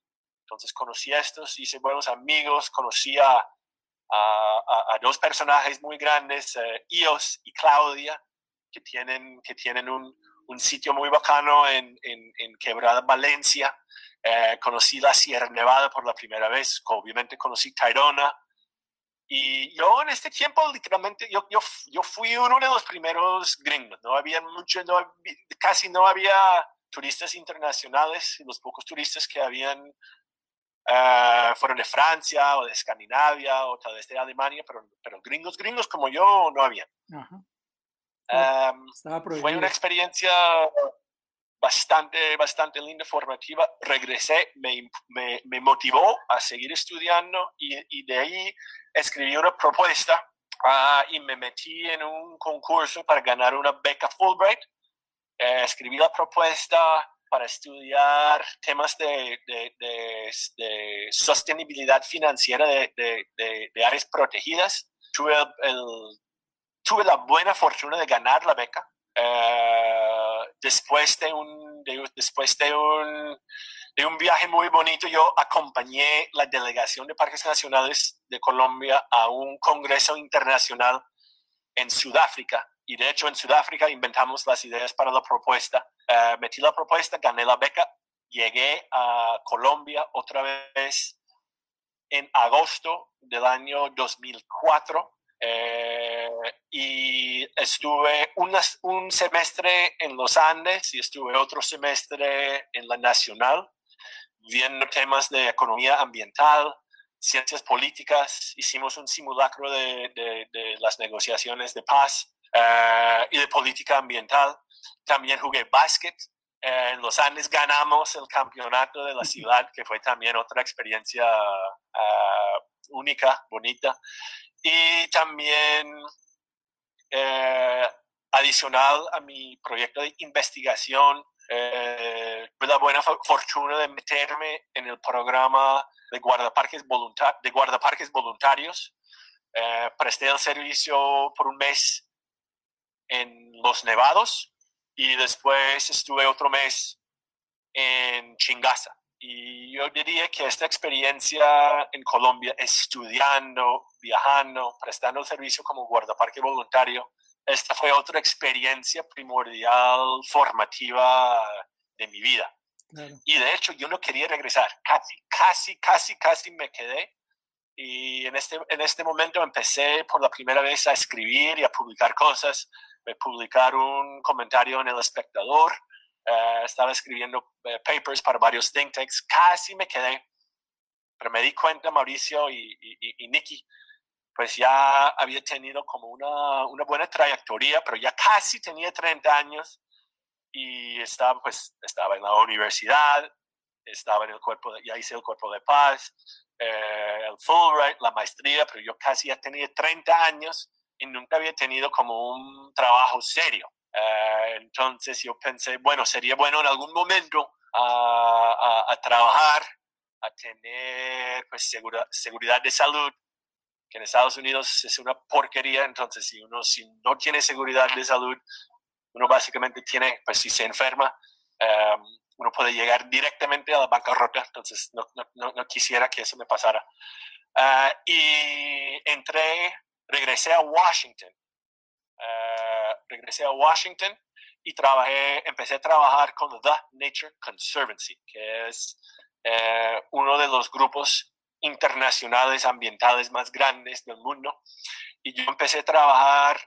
Entonces conocí a estos, hice buenos amigos, conocí a, a, a, a dos personajes muy grandes, eh, Ios y Claudia, que tienen, que tienen un, un sitio muy bacano en, en, en Quebrada Valencia. Eh, conocí la Sierra Nevada por la primera vez, obviamente conocí Tayrona. Y yo en este tiempo, literalmente, yo, yo, yo fui uno de los primeros gringos. No había mucho, no, casi no había turistas internacionales. Los pocos turistas que habían uh, fueron de Francia o de Escandinavia o tal vez de Alemania, pero, pero gringos, gringos como yo no había. Ajá. Um, fue una experiencia bastante, bastante linda, formativa. Regresé, me, me, me motivó a seguir estudiando y, y de ahí escribí una propuesta uh, y me metí en un concurso para ganar una beca Fulbright. Eh, escribí la propuesta para estudiar temas de, de, de, de sostenibilidad financiera de, de, de, de áreas protegidas. Tuve, el, tuve la buena fortuna de ganar la beca. Eh, después de un... De, después de un De un viaje muy bonito, yo acompañé la delegación de Parques Nacionales de Colombia a un congreso internacional en Sudáfrica. Y de hecho en Sudáfrica inventamos las ideas para la propuesta. Uh, metí la propuesta, gané la beca, llegué a Colombia otra vez en agosto del año dos mil cuatro. Eh, y estuve unas, un semestre en los Andes y estuve otro semestre en la Nacional, viendo temas de economía ambiental, ciencias políticas. Hicimos un simulacro de, de, de las negociaciones de paz uh, y de política ambiental. También jugué básquet. Uh, en los Andes ganamos el campeonato de la ciudad, que fue también otra experiencia uh, única, bonita. Y también, eh, adicional a mi proyecto de investigación, eh, tuve la buena fortuna de meterme en el programa de guardaparques, voluntar- de guardaparques voluntarios. Eh, presté el servicio por un mes en Los Nevados y después estuve otro mes en Chingaza. Y yo diría que esta experiencia en Colombia, estudiando, viajando, prestando servicio como guardaparque voluntario, esta fue otra experiencia primordial, formativa de mi vida. Claro. Y de hecho yo no quería regresar, casi, casi, casi, casi me quedé. Y en este, en este momento empecé por la primera vez a escribir y a publicar cosas. Me publicaron un comentario en El Espectador. Uh, estaba escribiendo uh, papers para varios think tanks. Casi me quedé, pero me di cuenta, Mauricio y, y, y Nicky, pues ya había tenido como una, una buena trayectoria, pero ya casi tenía treinta años y estaba, pues, estaba en la universidad, estaba en el cuerpo, de, ya hice el Cuerpo de Paz, eh, el Fulbright, la maestría, pero yo casi ya tenía treinta años y nunca había tenido como un trabajo serio. Eh, entonces yo pensé, bueno, sería bueno en algún momento a, a, a trabajar, a tener pues, segura, seguridad de salud, que en Estados Unidos es una porquería. Entonces si uno si no tiene seguridad de salud, uno básicamente tiene, pues si se enferma, eh, uno puede llegar directamente a la bancarrota. Entonces no, no, no, no quisiera que eso me pasara. Uh, y entré, regresé a Washington, uh, regresé a Washington y trabajé, empecé a trabajar con The Nature Conservancy, que es eh, uno de los grupos internacionales ambientales más grandes del mundo, y yo empecé a trabajar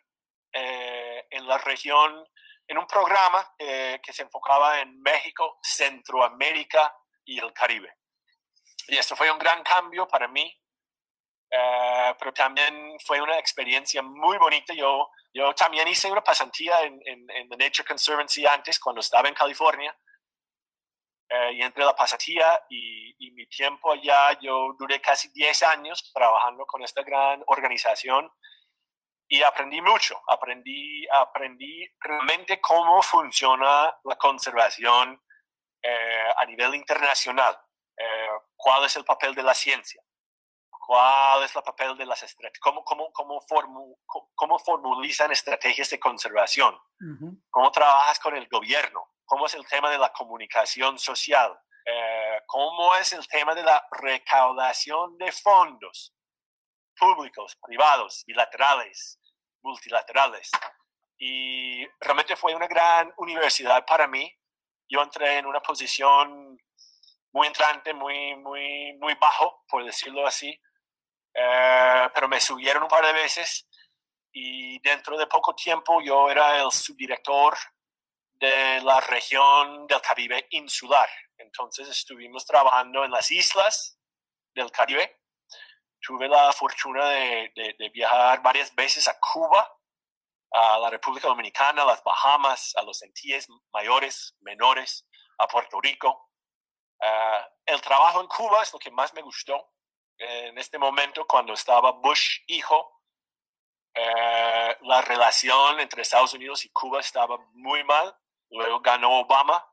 eh, en la región, en un programa eh, que se enfocaba en México, Centroamérica y el Caribe. Y esto fue un gran cambio para mí, eh, pero también fue una experiencia muy bonita. Yo, yo también hice una pasantía en, en, en The Nature Conservancy antes, cuando estaba en California. Eh, y entre la pasantía y, y mi tiempo allá, yo duré casi diez años trabajando con esta gran organización y aprendí mucho. Aprendí, aprendí realmente cómo funciona la conservación eh, a nivel internacional. Eh, ¿Cuál es el papel de la ciencia? ¿Cuál es el papel de las estrategias? ¿Cómo, cómo, cómo, formu- ¿Cómo formulizan estrategias de conservación? Uh-huh. ¿Cómo trabajas con el gobierno? ¿Cómo es el tema de la comunicación social? Eh, ¿Cómo es el tema de la recaudación de fondos públicos, privados, bilaterales, multilaterales? Y realmente fue una gran universidad para mí. Yo entré en una posición muy entrante, muy, muy, muy bajo, por decirlo así. Eh, pero me subieron un par de veces y dentro de poco tiempo yo era el subdirector de la región del Caribe insular. Entonces estuvimos trabajando en las islas del Caribe. Tuve la fortuna de, de, de viajar varias veces a Cuba, a la República Dominicana, a las Bahamas, a los Antillas mayores, menores, a Puerto Rico. Uh, el trabajo en Cuba es lo que más me gustó. En este momento, cuando estaba Bush hijo, Uh, la relación entre Estados Unidos y Cuba estaba muy mal. Luego ganó Obama,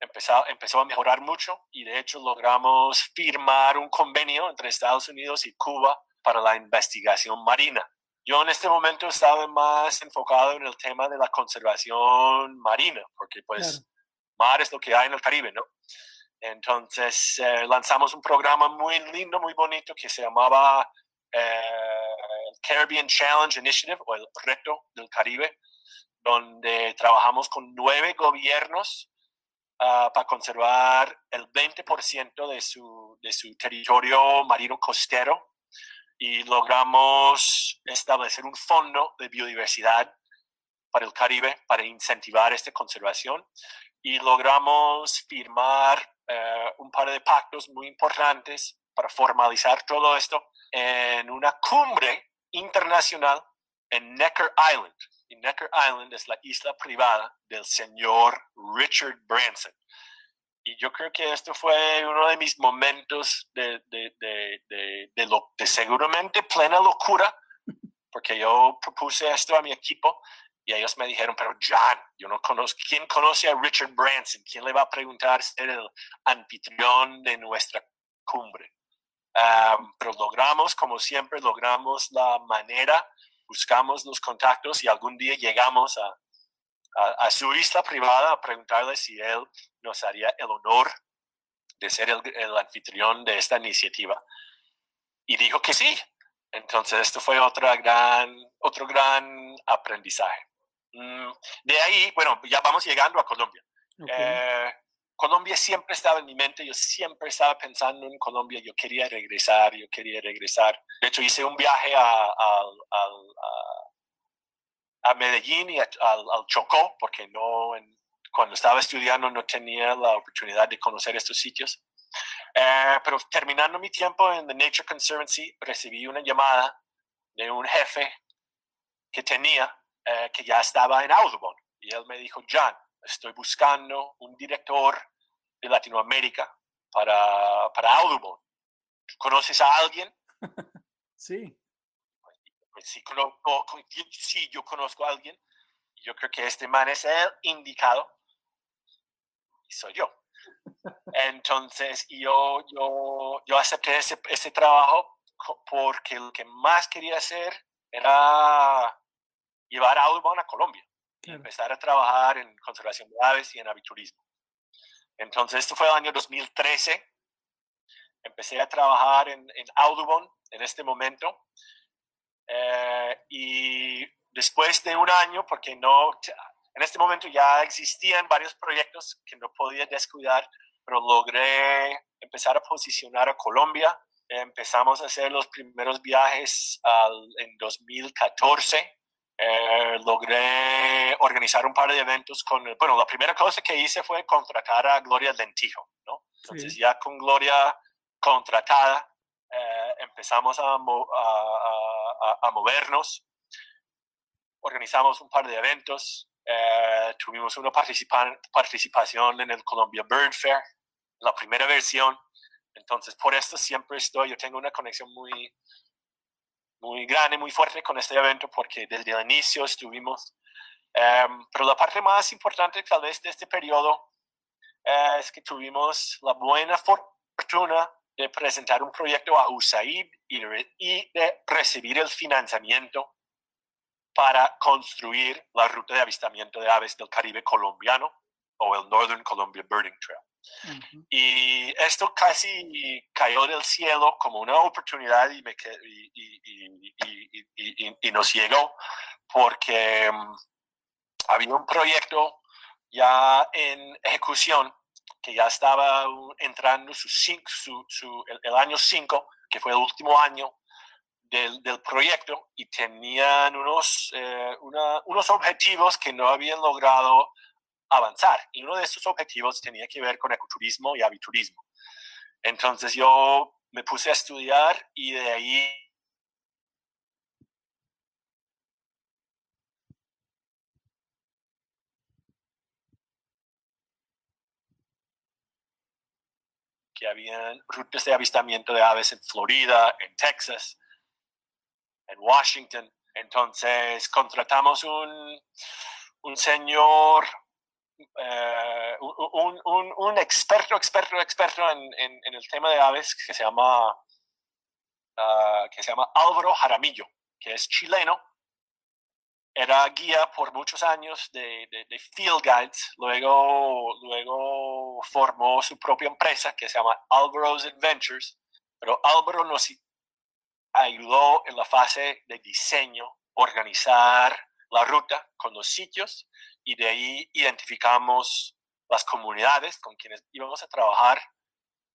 empezó, empezó a mejorar mucho y de hecho logramos firmar un convenio entre Estados Unidos y Cuba para la investigación marina. Yo en este momento estaba más enfocado en el tema de la conservación marina, porque pues claro, mar es lo que hay en el Caribe, ¿no? Entonces eh, lanzamos un programa muy lindo, muy bonito que se llamaba Eh, el Caribbean Challenge Initiative, o el Reto del Caribe, donde trabajamos con nueve gobiernos uh, para conservar el veinte por ciento de su, de su territorio marino costero, y logramos establecer un fondo de biodiversidad para el Caribe para incentivar esta conservación, y logramos firmar uh, un par de pactos muy importantes para formalizar todo esto en una cumbre internacional en Necker Island. Y Necker Island es la isla privada del señor Richard Branson. Y yo creo que esto fue uno de mis momentos de, de, de, de, de, lo, de seguramente plena locura, porque yo propuse esto a mi equipo y ellos me dijeron, pero John, yo no conozco, ¿quién conoce a Richard Branson? ¿Quién le va a preguntar ser el anfitrión de nuestra cumbre? Um, pero logramos, como siempre, logramos la manera, buscamos los contactos y algún día llegamos a, a, a su isla privada a preguntarle si él nos haría el honor de ser el, el anfitrión de esta iniciativa. Y dijo que sí. Entonces esto fue otra gran, otro gran aprendizaje. Mm, de ahí, bueno, ya vamos llegando a Colombia. Okay. Eh, Colombia siempre estaba en mi mente, yo siempre estaba pensando en Colombia, yo quería regresar, yo quería regresar. De hecho, hice un viaje a, a, a, a Medellín y a, a, al Chocó, porque no, en, cuando estaba estudiando no tenía la oportunidad de conocer estos sitios. Eh, pero terminando mi tiempo en The Nature Conservancy, recibí una llamada de un jefe que tenía, eh, que ya estaba en Audubon, y él me dijo, John, estoy buscando un director de Latinoamérica para, para Audubon. ¿Tú conoces a alguien? Sí. Pues, pues sí, conozco, sí, yo conozco a alguien. Yo creo que este man es el indicado. Y soy yo. Entonces, yo, yo, yo acepté ese, ese trabajo porque lo que más quería hacer era llevar a Audubon a Colombia. Claro. Y empezar a trabajar en conservación de aves y en aviturismo. Entonces, esto fue el año dos mil trece. Empecé a trabajar en, en Audubon en este momento. Eh, y después de un año, porque no... En este momento ya existían varios proyectos que no podía descuidar, pero logré empezar a posicionar a Colombia. Empezamos a hacer los primeros viajes al, en dos mil catorce. Eh, logré organizar un par de eventos con... Bueno, la primera cosa que hice fue contratar a Gloria Lentijo, ¿no? Entonces, sí, ya con Gloria contratada, eh, empezamos a, mo- a, a, a movernos. Organizamos un par de eventos. Eh, tuvimos una participa- participación en el Colombia Bird Fair, la primera versión. Entonces, por esto siempre estoy, yo tengo una conexión muy, muy grande, muy fuerte con este evento, porque desde el inicio estuvimos. Eh, pero la parte más importante tal vez de este periodo eh, es que tuvimos la buena fortuna de presentar un proyecto a U S A I D y, re- y de recibir el financiamiento para construir la ruta de avistamiento de aves del Caribe colombiano o el Northern Colombia Birding Trail. Uh-huh. Y esto casi cayó del cielo como una oportunidad y, me, y, y, y, y, y, y, y nos llegó porque um, había un proyecto ya en ejecución que ya estaba entrando su, su, su, el, el año cinco, que fue el último año Del, del proyecto, y tenían unos, eh, una, unos objetivos que no habían logrado avanzar. Y uno de esos objetivos tenía que ver con ecoturismo y aviturismo. Entonces yo me puse a estudiar y de ahí... que habían rutas de avistamiento de aves en Florida, en Texas, en Washington. Entonces contratamos un, un señor, eh, un, un, un experto, experto, experto en, en, en el tema de aves que se llama, uh, que se llama Álvaro Jaramillo, que es chileno. Era guía por muchos años de, de, de Field Guides. Luego, luego formó su propia empresa que se llama Álvaro's Adventures. Pero Álvaro nos ayudó en la fase de diseño, organizar la ruta con los sitios, y de ahí identificamos las comunidades con quienes íbamos a trabajar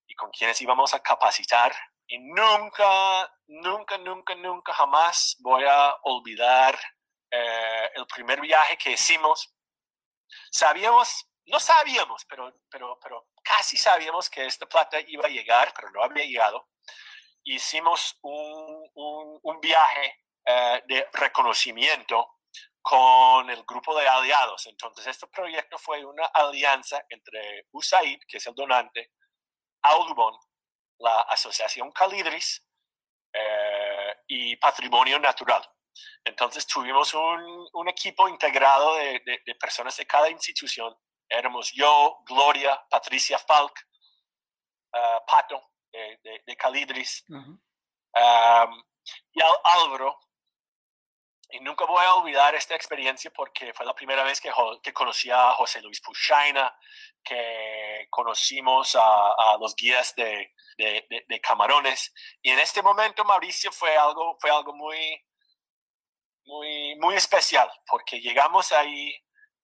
y con quienes íbamos a capacitar. Y nunca, nunca, nunca, nunca jamás voy a olvidar eh, el primer viaje que hicimos. Sabíamos, no sabíamos, pero, pero, pero casi sabíamos que esta plata iba a llegar, pero no había llegado. Hicimos un, un, un viaje eh, de reconocimiento con el grupo de aliados. Entonces, este proyecto fue una alianza entre U S A I D, que es el donante, Audubon, la Asociación Calidris eh, y Patrimonio Natural. Entonces, tuvimos un, un equipo integrado de, de, de personas de cada institución. Éramos yo, Gloria, Patricia Falk, uh, Pato, De, de, de Calidris, uh-huh. um, y al Álvaro, y nunca voy a olvidar esta experiencia porque fue la primera vez que, que conocí a José Luis Pushaina, que conocimos a, a los guías de, de, de, de Camarones, y en este momento, Mauricio, fue algo, fue algo muy, muy, muy especial, porque llegamos ahí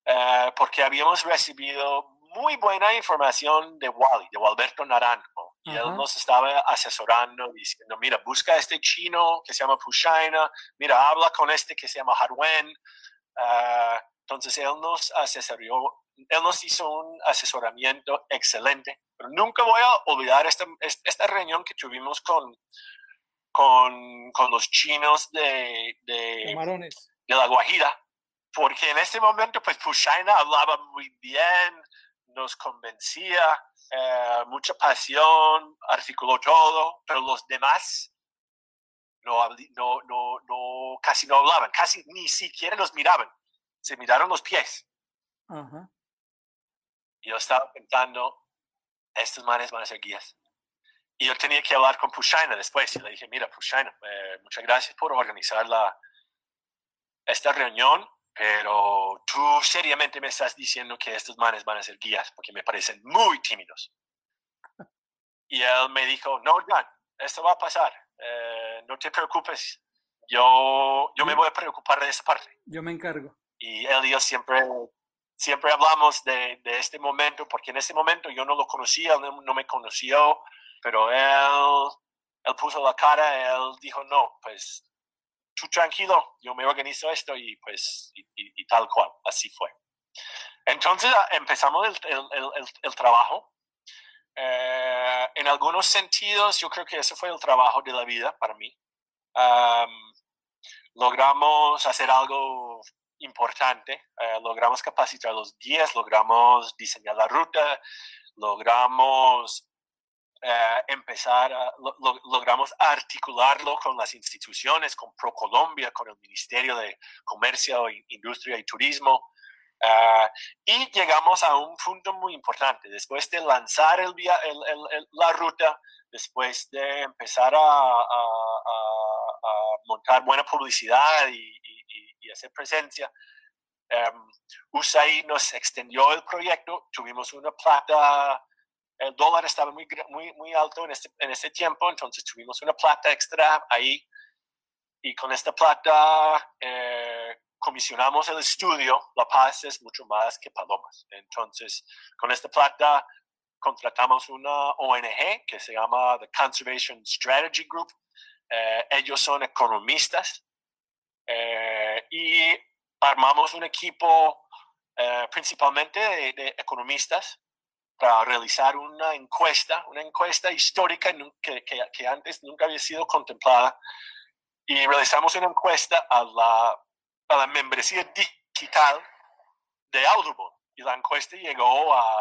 uh, porque habíamos recibido muy buena información de Wally, de Walberto Naranjo. Y él uh-huh. nos estaba asesorando, diciendo, mira, busca a este chino que se llama Pushaina, mira, habla con este que se llama Harwen. Uh, entonces, él nos asesoró, él nos hizo un asesoramiento excelente. Pero nunca voy a olvidar esta, esta reunión que tuvimos con, con, con los chinos de, de, Camarones, de La Guajira. Porque en ese momento, pues, Pushaina hablaba muy bien, nos convencía. eh, mucha pasión, articuló todo, pero los demás no, no, no, no, casi no hablaban, casi ni siquiera nos miraban, se miraron los pies. Uh-huh. Y yo estaba pensando, estos manes van a ser guías. Y yo tenía que hablar con Pushaina después, y le dije, mira Pushaina, eh, muchas gracias por organizar la, esta reunión, pero tú seriamente me estás diciendo que estos manes van a ser guías, porque me parecen muy tímidos. Y él me dijo, no, John, esto va a pasar, eh, no te preocupes, yo, yo me voy a preocupar de esa parte. Yo me encargo. Y él y yo siempre, siempre hablamos de, de este momento, porque en ese momento yo no lo conocía, él no me conoció, pero él, él puso la cara, él dijo, no, pues, tú tranquilo, yo me organizo esto y pues, y, y, y tal cual, así fue. Entonces empezamos el, el, el, el trabajo. Eh, en algunos sentidos, yo creo que ese fue el trabajo de la vida para mí. Um, logramos hacer algo importante, eh, logramos capacitar a los guías, logramos diseñar la ruta, logramos... Uh, empezar, a, lo, lo, logramos articularlo con las instituciones, con ProColombia, con el Ministerio de Comercio, Industria y Turismo. Uh, y llegamos a un punto muy importante. Después de lanzar el via, el, el, el, la ruta, después de empezar a, a, a, a montar buena publicidad y, y, y hacer presencia, um, U S A I D nos extendió el proyecto, tuvimos una plata... El dólar estaba muy, muy, muy alto en este, en este tiempo, entonces tuvimos una plata extra ahí y con esta plata eh, comisionamos el estudio. La Paz es mucho más que palomas. Entonces, con esta plata contratamos una O N G que se llama The Conservation Strategy Group. Eh, ellos son economistas eh, y armamos un equipo eh, principalmente de, de economistas para realizar una encuesta, una encuesta histórica que, que, que antes nunca había sido contemplada. Y realizamos una encuesta a la, a la membresía digital de Audubon. Y la encuesta llegó a,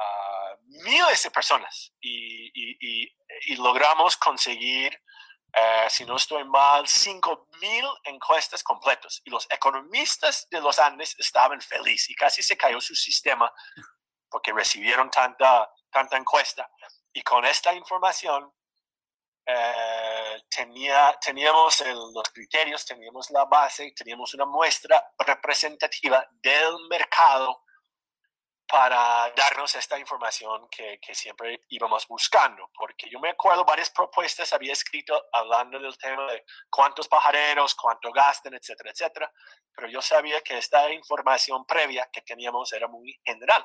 a miles de personas. Y, y, y, y logramos conseguir, eh, si no estoy mal, cinco mil encuestas completas. Y los economistas de los Andes estaban felices y casi se cayó su sistema, porque recibieron tanta, tanta encuesta. Y con esta información eh, tenía, teníamos el, los criterios, teníamos la base, teníamos una muestra representativa del mercado para darnos esta información que, que siempre íbamos buscando. Porque yo me acuerdo varias propuestas había escrito hablando del tema de cuántos pajareros, cuánto gastan, etcétera, etcétera. Pero yo sabía que esta información previa que teníamos era muy general.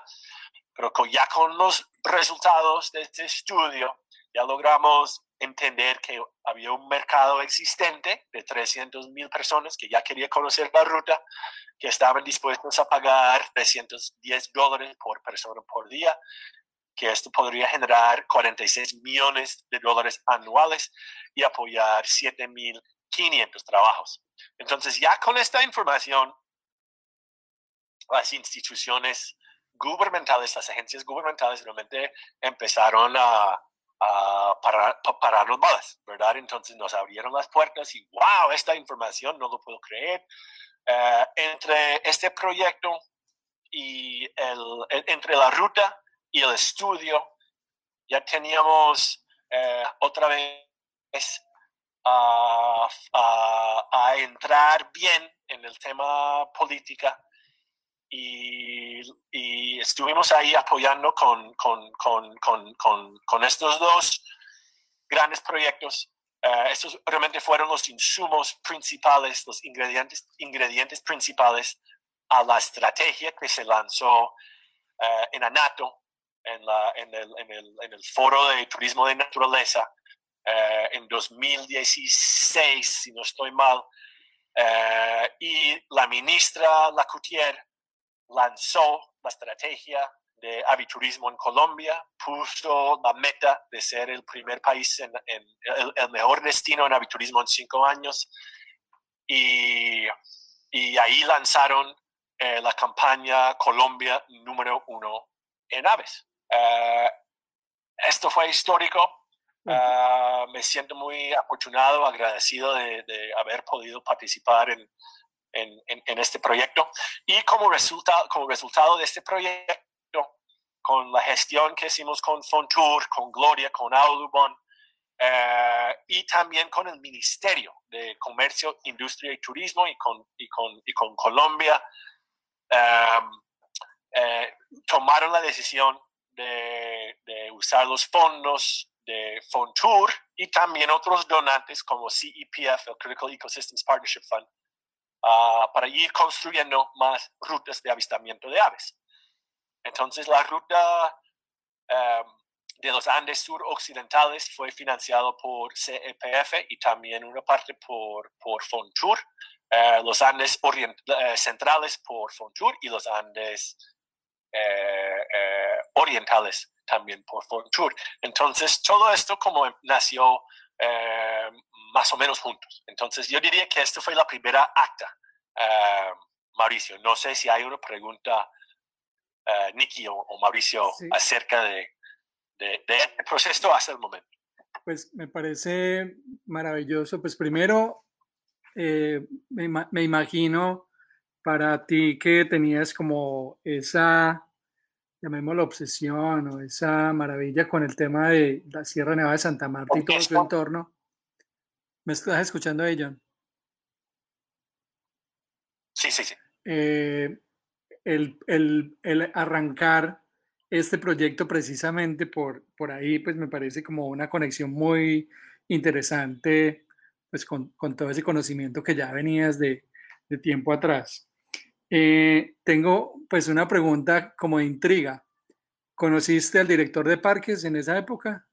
Pero con, ya con los resultados de este estudio, ya logramos entender que había un mercado existente de trescientas mil personas que ya quería conocer la ruta, que estaban dispuestos a pagar trescientos diez dólares por persona por día, que esto podría generar cuarenta y seis millones de dólares anuales y apoyar siete mil quinientos trabajos. Entonces, ya con esta información, las instituciones gubernamentales, las agencias gubernamentales realmente empezaron a a parar, a parar las balas, ¿verdad? Entonces nos abrieron las puertas y wow, esta información no lo puedo creer. Uh, entre este proyecto y el, el, entre la ruta y el estudio, ya teníamos uh, otra vez a, a, a entrar bien en el tema política. Y, y estuvimos ahí apoyando con, con, con, con, con, con estos dos grandes proyectos. Uh, estos realmente fueron los insumos principales, los ingredientes, ingredientes principales a la estrategia que se lanzó uh, en ANATO, en, la, en, el, en, el, en el Foro de Turismo de Naturaleza, uh, en dos mil dieciséis, si no estoy mal. Uh, y la ministra Lacoutier lanzó la estrategia de aviturismo en Colombia, puso la meta de ser el primer país, en, en, el, el mejor destino en aviturismo en cinco años. Y, y ahí lanzaron eh, la campaña Colombia número uno en aves. Uh, esto fue histórico. Uh, me siento muy afortunado, agradecido de, de haber podido participar en, en, en, en este proyecto. Y como, resulta, como resultado de este proyecto, con la gestión que hicimos con Fontur, con Gloria, con Audubon, uh, y también con el Ministerio de Comercio, Industria y Turismo y con, y con, y con Colombia, um, eh, tomaron la decisión de, de usar los fondos de Fontur y también otros donantes como C E P F, el Critical Ecosystems Partnership Fund, uh, para ir construyendo más rutas de avistamiento de aves. Entonces la ruta um, de los Andes suroccidentales fue financiado por C E P F y también una parte por, por Fontur, uh, los Andes orient- uh, centrales por Fontur y los Andes Eh, eh, orientales también por Fontur. Entonces todo esto como nació eh, más o menos juntos. Entonces yo diría que esta fue la primera acta. eh, Mauricio, no sé si hay una pregunta, eh, Nicky o, o Mauricio, sí, acerca de, de, de este proceso hasta el momento. Pues me parece maravilloso. Pues primero eh, me, me imagino para ti que tenías como esa, llamémoslo obsesión o esa maravilla con el tema de la Sierra Nevada de Santa Marta y todo su entorno. ¿Me estás escuchando ahí, John? Sí, sí, sí. Eh, el, el, el arrancar este proyecto precisamente por, por ahí, pues me parece como una conexión muy interesante, pues con, con todo ese conocimiento que ya venías de, de tiempo atrás. Eh, tengo pues una pregunta como de intriga. ¿Conociste al director de parques en esa época?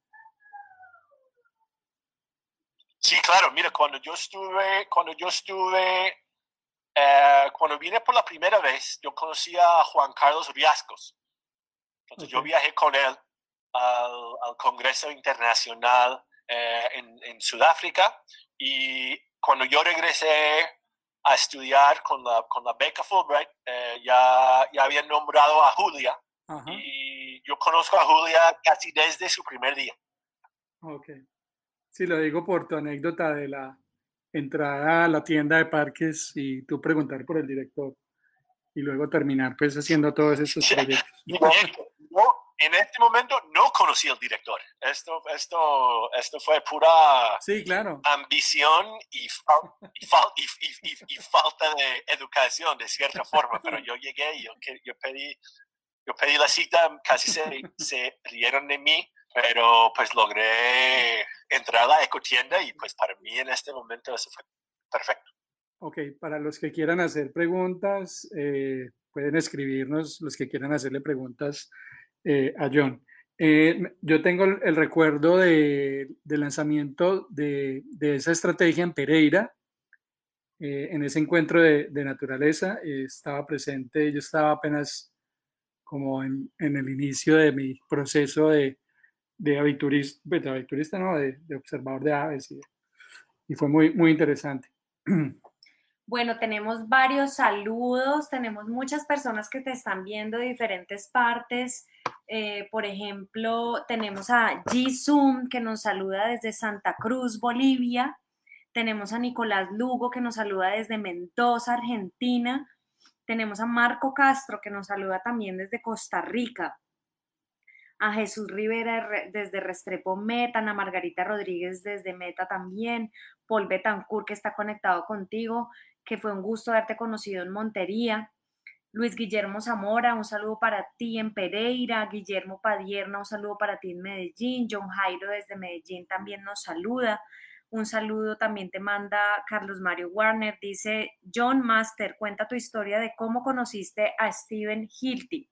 Sí, claro. Mira, cuando yo estuve, cuando yo estuve, eh, cuando vine por la primera vez, yo conocí a Juan Carlos Riascos. Entonces okay. Yo viajé con él al, al Congreso Internacional eh, en, en Sudáfrica, y cuando yo regresé a estudiar con la, con la beca Fulbright, eh, ya, ya habían nombrado a Julia. Ajá. Y yo conozco a Julia casi desde su primer día. Ok. Sí, lo digo por tu anécdota de la entrada a la tienda de parques y tú preguntar por el director y luego terminar pues haciendo todos esos proyectos. Yo en este momento no conocí al director. Esto, esto, esto fue pura sí, claro. ambición y, fal- y, fal- y, y, y, y falta de educación, de cierta forma. Pero yo llegué y yo, yo, pedí, yo pedí la cita, casi se, se rieron de mí, pero pues logré entrar a la ecotienda y pues para mí en este momento eso fue perfecto. Ok, para los que quieran hacer preguntas, eh, pueden escribirnos, los que quieran hacerle preguntas Eh, a John. Eh, yo tengo el, el recuerdo de, de lanzamiento de, de esa estrategia en Pereira, eh, en ese encuentro de, de naturaleza, eh, estaba presente, yo estaba apenas como en, en el inicio de mi proceso de, de aviturista, de, aviturista no, de, de observador de aves, y, y fue muy, muy interesante. Bueno, tenemos varios saludos, tenemos muchas personas que te están viendo de diferentes partes. Eh, por ejemplo, tenemos a G-Zoom que nos saluda desde Santa Cruz, Bolivia. Tenemos a Nicolás Lugo que nos saluda desde Mendoza, Argentina. Tenemos a Marco Castro que nos saluda también desde Costa Rica. A Jesús Rivera desde Restrepo Meta, a Margarita Rodríguez desde Meta también. Paul Betancourt que está conectado contigo, que fue un gusto haberte conocido en Montería. Luis Guillermo Zamora, un saludo para ti en Pereira. Guillermo Padierna, un saludo para ti en Medellín. John Jairo desde Medellín también nos saluda. Un saludo también te manda Carlos Mario Warner. Dice, John Master, cuenta tu historia de cómo conociste a Steven Hilty.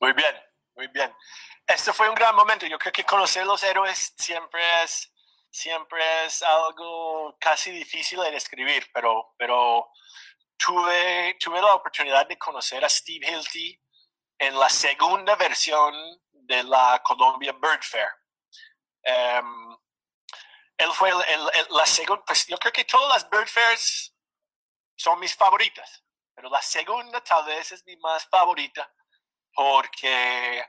Muy bien, muy bien. Este fue un gran momento. Yo creo que conocer los héroes siempre es... Siempre es algo casi difícil de describir, pero, pero tuve, tuve la oportunidad de conocer a Steve Hilty en la segunda versión de la Colombia Bird Fair. Um, él fue el, el, el, la segunda, pues yo creo que todas las Bird Fairs son mis favoritas, pero la segunda tal vez es mi más favorita porque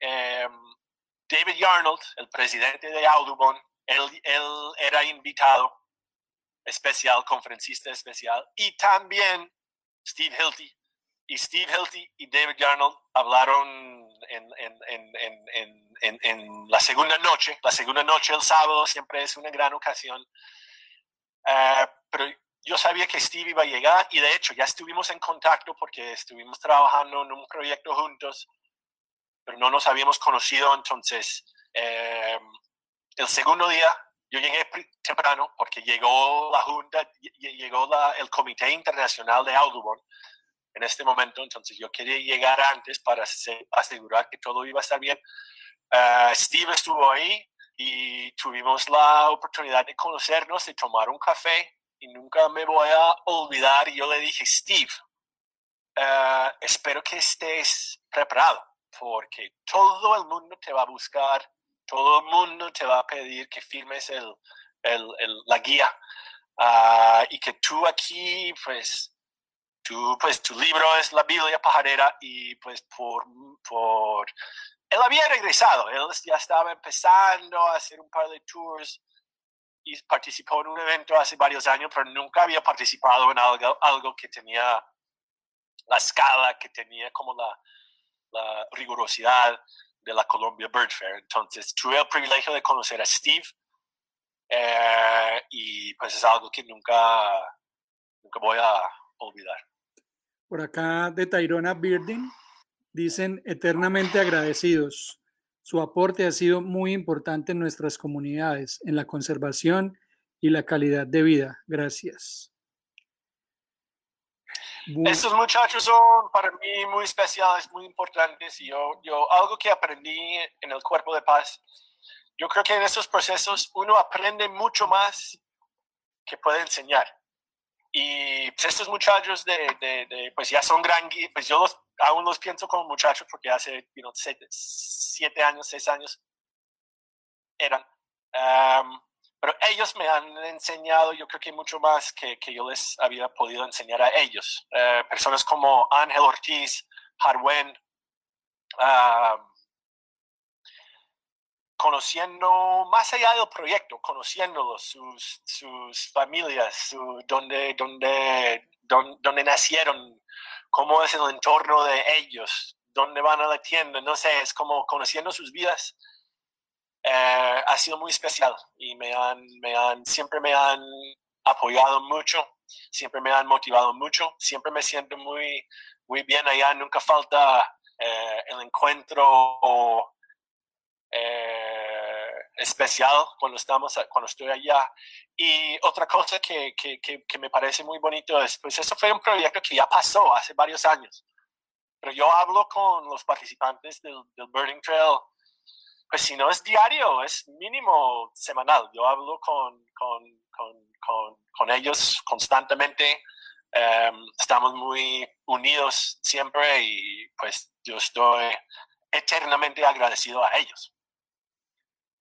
eh, David Yarnold, el presidente de Audubon, él, él era invitado especial, conferencista especial, y también Steve Hilty. Y Steve Hilty y David Yarnold hablaron en, en, en, en, en, en, en la segunda noche. La segunda noche, el sábado, siempre es una gran ocasión. Uh, pero yo sabía que Steve iba a llegar y de hecho ya estuvimos en contacto porque estuvimos trabajando en un proyecto juntos, pero no nos habíamos conocido. Entonces, eh, el segundo día yo llegué temprano porque llegó la junta, llegó la, el Comité Internacional de Audubon. En este momento, entonces yo quería llegar antes para asegurar que todo iba a estar bien. Uh, Steve estuvo ahí y tuvimos la oportunidad de conocernos, de tomar un café, y nunca me voy a olvidar. Y yo le dije, Steve, uh, espero que estés preparado, porque todo el mundo te va a buscar, todo el mundo te va a pedir que firmes el, el, el, la guía, uh, y que tú aquí, pues... Tú, pues tu libro es la Biblia pajarera y pues por, por... Él había regresado, él ya estaba empezando a hacer un par de tours y participó en un evento hace varios años, pero nunca había participado en algo, algo que tenía la escala, que tenía como la, la rigurosidad de la Colombia Bird Fair. Entonces tuve el privilegio de conocer a Steve eh, y pues es algo que nunca, nunca voy a olvidar. Por acá de Tayrona Birding dicen eternamente agradecidos. Su aporte ha sido muy importante en nuestras comunidades, en la conservación y la calidad de vida. Gracias. Estos muchachos son para mí muy especiales, muy importantes. Y yo, yo, algo que aprendí en el Cuerpo de Paz, yo creo que en estos procesos uno aprende mucho más que puede enseñar. Y pues estos muchachos de, de, de, pues ya son gran guía, pues yo los, aún los pienso como muchachos porque hace you know, siete, siete años, seis años eran. Um, pero ellos me han enseñado, yo creo que mucho más que, que yo les había podido enseñar a ellos. Uh, personas como Ángel Ortiz, Harwen, uh, conociendo más allá del proyecto, conociéndolos, sus, sus familias, su, dónde, dónde, dónde, dónde nacieron, cómo es el entorno de ellos, dónde van a la tienda, no sé, es como conociendo sus vidas. Eh, ha sido muy especial y me han, me han, siempre me han apoyado mucho, siempre me han motivado mucho, siempre me siento muy, muy bien allá, nunca falta eh, el encuentro o... Eh, especial cuando estamos cuando estoy allá. Y otra cosa que, que, que, que me parece muy bonito es, pues eso fue un proyecto que ya pasó hace varios años, pero yo hablo con los participantes del, del Birding Trail, pues si no es diario, es mínimo semanal. Yo hablo con, con, con, con, con ellos constantemente. Um, estamos muy unidos siempre y pues yo estoy eternamente agradecido a ellos.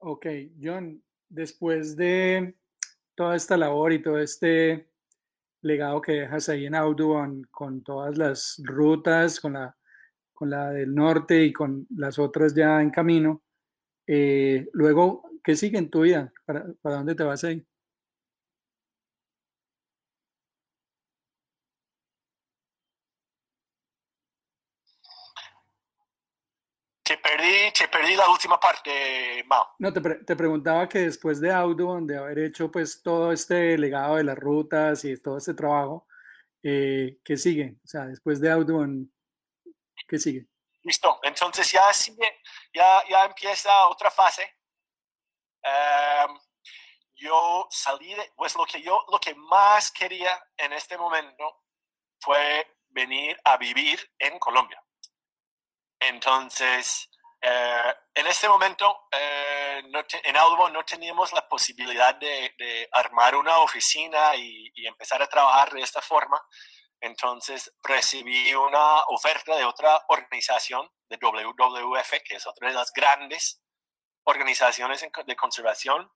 Ok, John, después de toda esta labor y todo este legado que dejas ahí en Audubon, con todas las rutas, con la, con la del norte y con las otras ya en camino, eh, luego, ¿qué sigue en tu vida? ¿Para, para dónde te vas ahí? Te perdí, te perdí la última parte, Mau. No, te, pre- te preguntaba que después de Audubon, de haber hecho pues todo este legado de las rutas y todo este trabajo, eh, ¿qué sigue? O sea, después de Audubon, ¿qué sigue? Listo, entonces ya, sigue, ya, ya empieza otra fase. Um, yo salí de, pues lo que yo, lo que más quería en este momento fue venir a vivir en Colombia. Entonces, eh, en este momento, eh, no te, en Audubon no teníamos la posibilidad de, de armar una oficina y, y empezar a trabajar de esta forma. Entonces, recibí una oferta de otra organización, de W W F, que es otra de las grandes organizaciones de conservación.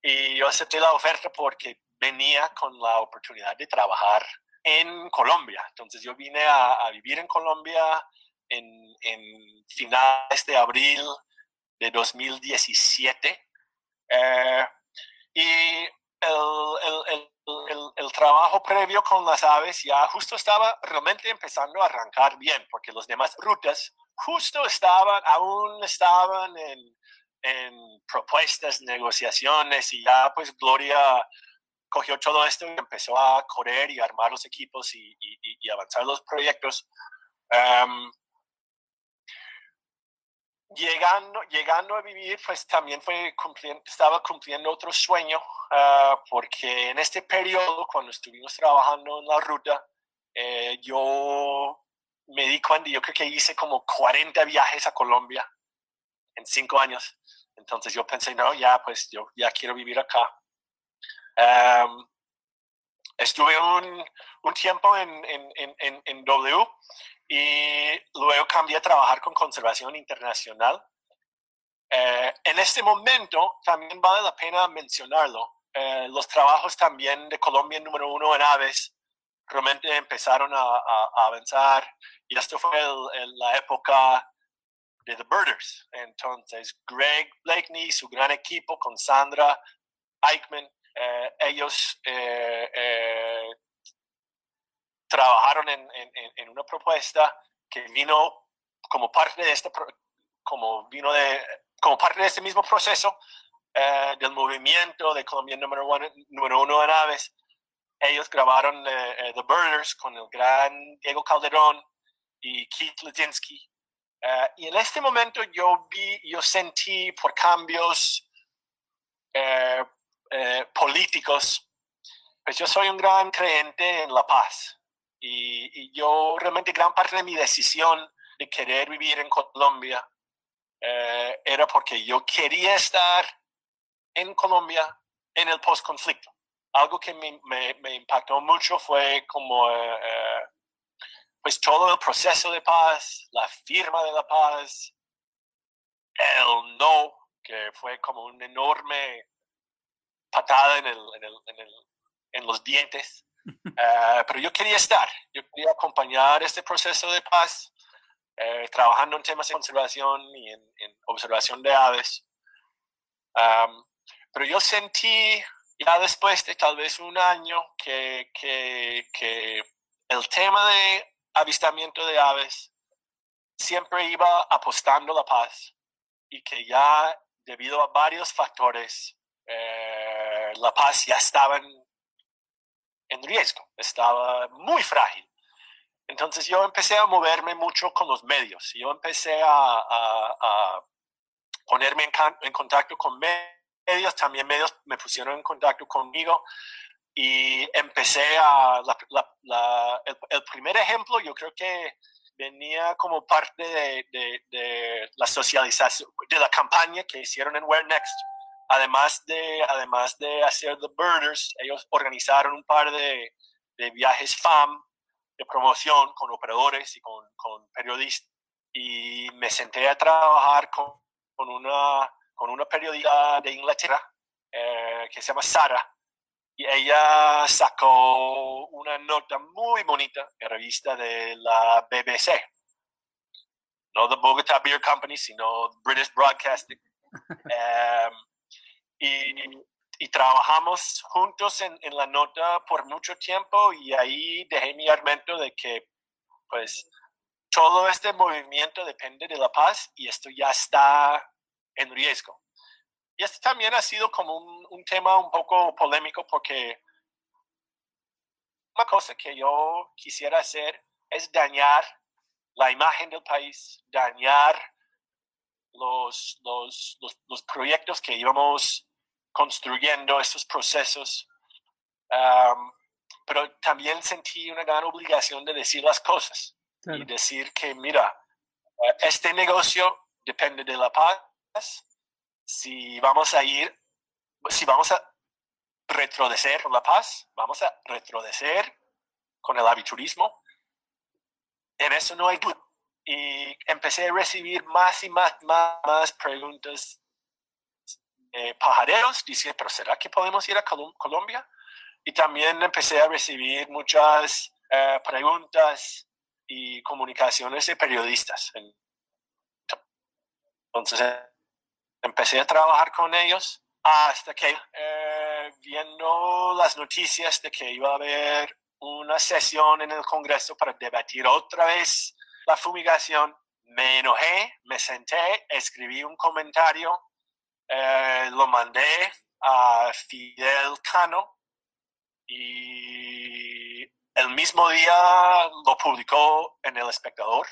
Y yo acepté la oferta porque venía con la oportunidad de trabajar en Colombia. Entonces, yo vine a, a vivir en Colombia. en, en finales de abril de dos mil diecisiete. Eh, y el, el, el, el, el trabajo previo con las aves ya justo estaba realmente empezando a arrancar bien, porque las demás rutas justo estaban, aún estaban en, en propuestas, negociaciones, y ya pues Gloria cogió todo esto y empezó a correr y armar los equipos y, y, y avanzar los proyectos. Um, llegando, llegando a vivir, pues también fue cumpliendo, estaba cumpliendo otro sueño, uh, porque en este periodo, cuando estuvimos trabajando en la ruta, eh, yo me di cuenta, yo creo que hice como cuarenta viajes a Colombia en cinco años. Entonces yo pensé, no, ya, pues yo ya quiero vivir acá. Um, estuve un, un tiempo en, en, en, en W y luego cambié a trabajar con conservación internacional. Eh, en este momento también vale la pena mencionarlo. Eh, los trabajos también de Colombia número uno en aves realmente empezaron a, a, a avanzar, y esto fue el, el, la época de The Birders. Entonces Greg Blakeney, su gran equipo con Sandra Eichmann, eh, ellos eh, eh, trabajaron en, en, en una propuesta que vino como parte de este, como vino de, como parte de este mismo proceso eh, del movimiento de Colombia número uno, número uno en aves. Ellos grabaron eh, The Birders con el gran Diego Calderón y Keith Litinsky. Eh, y en este momento yo vi, yo sentí por cambios eh, Eh, políticos, pues yo soy un gran creyente en la paz, y, y yo realmente gran parte de mi decisión de querer vivir en Colombia eh, era porque yo quería estar en Colombia en el postconflicto. Algo que me, me, me impactó mucho fue como eh, eh, pues todo el proceso de paz, la firma de la paz, el no, que fue como un enorme patada en, el, en, el, en, el, en los dientes, uh, pero yo quería estar, yo quería acompañar este proceso de paz, uh, trabajando en temas de conservación y en, en observación de aves, um, pero yo sentí ya después de tal vez un año que, que, que el tema de avistamiento de aves siempre iba apostando la paz, y que ya debido a varios factores, Eh, la paz ya estaba en, en riesgo, estaba muy frágil. Entonces yo empecé a moverme mucho con los medios, yo empecé a, a, a ponerme en, en contacto con medios, también medios me pusieron en contacto conmigo, y empecé a, la, la, la, el, el primer ejemplo yo creo que venía como parte de, de, de la socialización, de la campaña que hicieron en Where Next. Además de, además de hacer The Birders, ellos organizaron un par de, de viajes FAM de promoción con operadores y con, con periodistas. Y me senté a trabajar con, con, una, con una periodista de Inglaterra eh, que se llama Sara. Y ella sacó una nota muy bonita en revista de la B B C. No The Bogotá Beer Company, sino British Broadcasting. Um, Y, y trabajamos juntos en, en la nota por mucho tiempo, y ahí dejé mi argumento de que pues todo este movimiento depende de la paz y esto ya está en riesgo. Y esto también ha sido como un, un tema un poco polémico, porque una cosa que yo quisiera hacer es dañar la imagen del país, dañar los, los, los, los proyectos que íbamos construyendo, estos procesos, um, pero también sentí una gran obligación de decir las cosas, claro. Y decir que mira, este negocio depende de la paz, si vamos a ir, si vamos a retroceder con la paz, vamos a retroceder con el aviturismo, en eso no hay duda. Y empecé a recibir más y más, más, más preguntas. Eh, pajareros, dicen, pero ¿será que podemos ir a Colum- Colombia? Y también empecé a recibir muchas eh, preguntas y comunicaciones de periodistas. Entonces empecé a trabajar con ellos hasta que eh, viendo las noticias de que iba a haber una sesión en el Congreso para debatir otra vez la fumigación, me enojé, me senté, escribí un comentario, eh, lo mandé a Fidel Cano y el mismo día lo publicó en El Espectador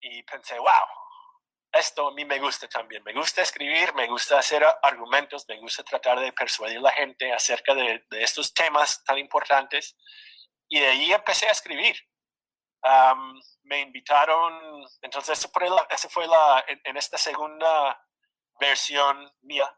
y pensé, wow, esto a mí me gusta también, me gusta escribir, me gusta hacer argumentos, me gusta tratar de persuadir a la gente acerca de, de estos temas tan importantes y de ahí empecé a escribir. Um, me invitaron, entonces eso fue, la, eso fue la, en, en esta segunda versión mía,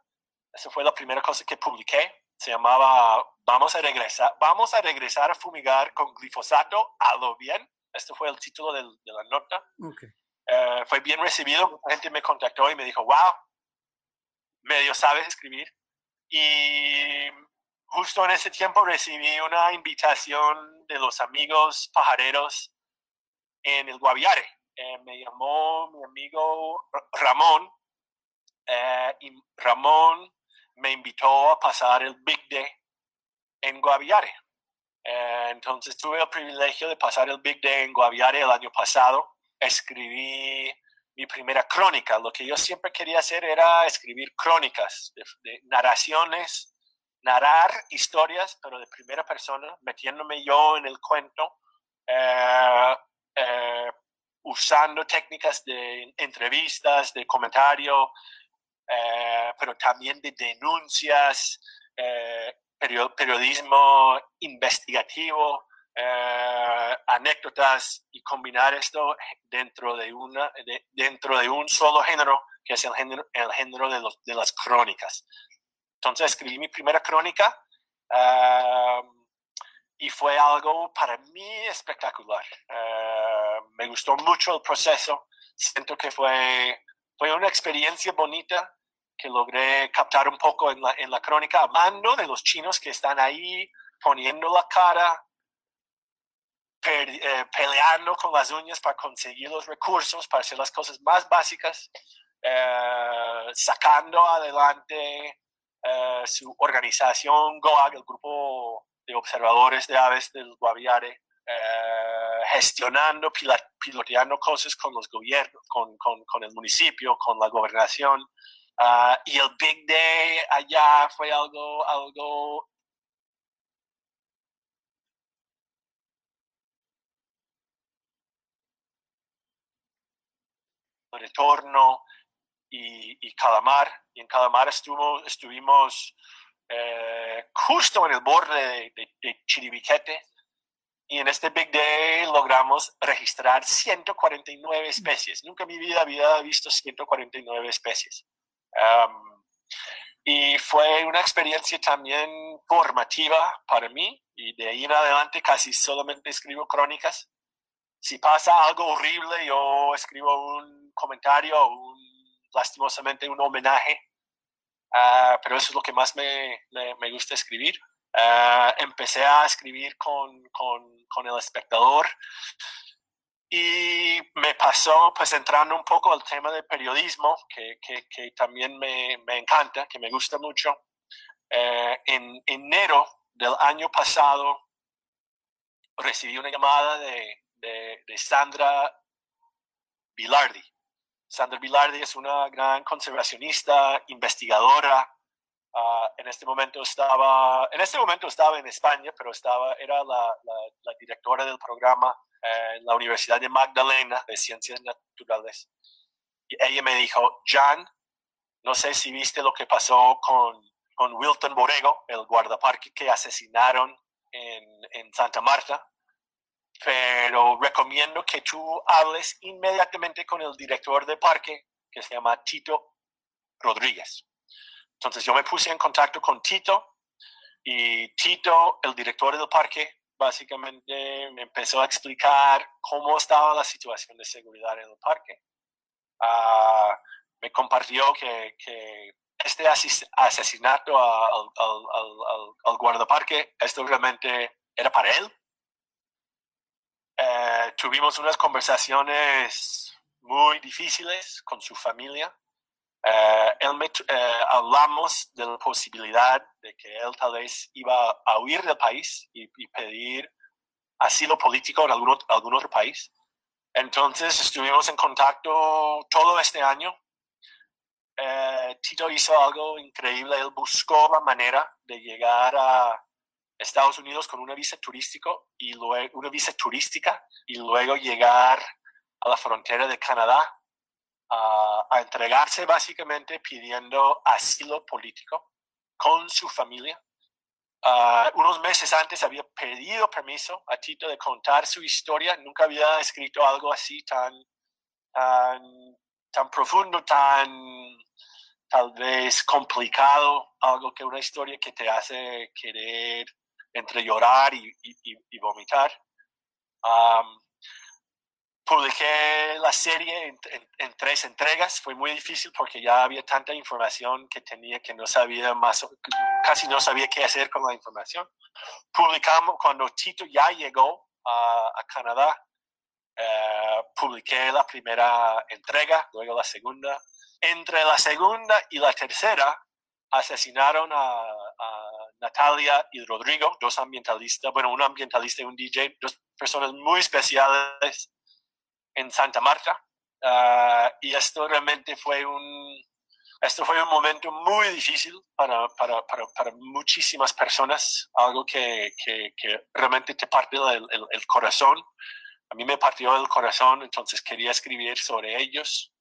esa fue la primera cosa que publiqué, se llamaba Vamos a regresar, vamos a regresar a fumigar con glifosato a lo bien, este fue el título del, de la nota. Okay. Uh, fue bien recibido, la gente me contactó y me dijo, wow, medio sabes escribir. Y justo en ese tiempo recibí una invitación de los amigos pajareros en el Guaviare. Eh, me llamó mi amigo Ramón, eh, y Ramón me invitó a pasar el Big Day en Guaviare. Eh, entonces tuve el privilegio de pasar el Big Day en Guaviare el año pasado. Escribí mi primera crónica. Lo que yo siempre quería hacer era escribir crónicas, de, de narraciones, narrar historias, pero de primera persona, metiéndome yo en el cuento, eh, eh, usando técnicas de entrevistas, de comentario, eh, pero también de denuncias, eh, period, periodismo investigativo. Eh, anécdotas y combinar esto dentro de una de, dentro de un solo género que es el género el género de los de las crónicas. Entonces escribí mi primera crónica uh, y fue algo para mí espectacular. Uh, me gustó mucho el proceso. Siento que fue fue una experiencia bonita que logré captar un poco en la en la crónica, hablando de los chinos que están ahí poniendo la cara. Per, eh, peleando con las uñas para conseguir los recursos, para hacer las cosas más básicas, eh, sacando adelante eh, su organización GOAG, el Grupo de Observadores de Aves del Guaviare, eh, gestionando, pila, piloteando cosas con los gobiernos, con, con, con el municipio, con la gobernación. Uh, y el Big Day allá fue algo... algo retorno y, y Calamar, y en Calamar estuvo, estuvimos eh, justo en el borde de, de, de Chiribiquete y en este Big Day logramos registrar ciento cuarenta y nueve especies. Nunca en mi vida había visto ciento cuarenta y nueve especies. Um, y fue una experiencia también formativa para mí y de ahí en adelante casi solamente escribo crónicas. Si pasa algo horrible, yo escribo un comentario, un, lastimosamente un homenaje, uh, pero eso es lo que más me, me, me gusta escribir. Uh, empecé a escribir con, con, con El Espectador y me pasó, pues entrando un poco al tema del periodismo, que, que, que también me, me encanta, que me gusta mucho. Uh, en enero del año pasado recibí una llamada de... De, de Sandra Vilardi. Sandra Vilardi es una gran conservacionista, investigadora. Uh, en este momento estaba, en este momento estaba en España, pero estaba, era la, la, la directora del programa eh, en la Universidad de Magdalena de Ciencias Naturales. Y ella me dijo, John, no sé si viste lo que pasó con, con Wilton Borrego, el guardaparque que asesinaron en, en Santa Marta. Pero recomiendo que tú hables inmediatamente con el director de parque, que se llama Tito Rodríguez. Entonces yo me puse en contacto con Tito, y Tito, el director del parque, básicamente me empezó a explicar cómo estaba la situación de seguridad en el parque. Uh, me compartió que, que este asesinato al, al, al, al guardaparque, esto realmente era para él. Eh, tuvimos unas conversaciones muy difíciles con su familia. Eh, él me, eh, hablamos de la posibilidad de que él tal vez iba a huir del país y, y pedir asilo político en algún, algún otro país. Entonces estuvimos en contacto todo este año. Eh, Tito hizo algo increíble. Él buscó la manera de llegar a Estados Unidos con una visa turístico y luego, una visa turística y luego llegar a la frontera de Canadá a, a entregarse básicamente pidiendo asilo político con su familia. Uh, unos meses antes había pedido permiso a Tito de contar su historia. Nunca había escrito algo así tan, tan, tan profundo, tan tal vez complicado, algo que una historia que te hace querer entre llorar y, y, y vomitar. Um, publiqué la serie en, en, en tres entregas. Fue muy difícil porque ya había tanta información que tenía que no sabía más, casi no sabía qué hacer con la información. Publicamos cuando Tito ya llegó a, a Canadá. Eh, publiqué la primera entrega, luego la segunda. Entre la segunda y la tercera asesinaron a, a Natalia y Rodrigo, dos ambientalistas, bueno, un ambientalista y un D J, dos personas muy especiales en Santa Marta, uh, y esto realmente fue un, esto fue un momento muy difícil para, para, para, para muchísimas personas, algo que, que, que realmente te parte el, el, el corazón. A mí me partió el corazón, entonces quería escribir sobre ellos,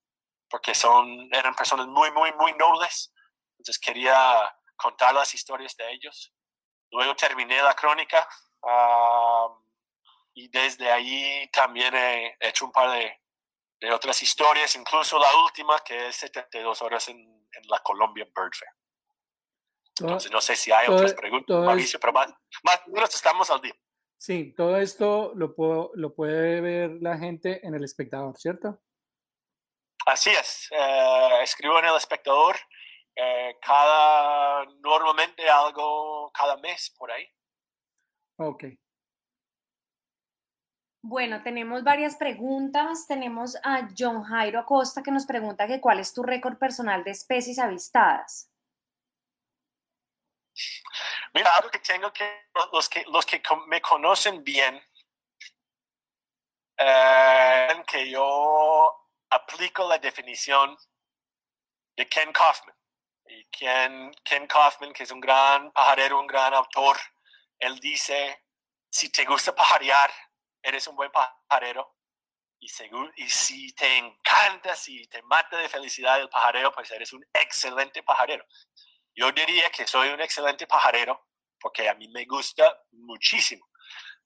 porque son, eran personas muy, muy, muy nobles, entonces quería contar las historias de ellos. Luego terminé la crónica, uh, y desde ahí también he hecho un par de, de otras historias, incluso la última, que es setenta y dos horas en, en la Colombia Bird Fair. Entonces, no sé si hay otras preguntas, Mauricio, pero más o menos estamos al día. Sí, todo esto lo, puedo, lo puede ver la gente en El Espectador, ¿cierto? Así es. Eh, escribo en El Espectador eh, cada, normalmente algo cada mes por ahí. Ok. Bueno, tenemos varias preguntas. Tenemos a John Jairo Acosta que nos pregunta que cuál es tu récord personal de especies avistadas. Mira, algo que tengo que, los que, los que me conocen bien, eh, que yo aplico la definición de Ken Kaufman. Y Ken, Ken Kaufman, que es un gran pajarero, un gran autor, él dice, si te gusta pajarear, eres un buen pajarero. Y, seguro, y si te encanta, si te mata de felicidad el pajareo, pues eres un excelente pajarero. Yo diría que soy un excelente pajarero porque a mí me gusta muchísimo.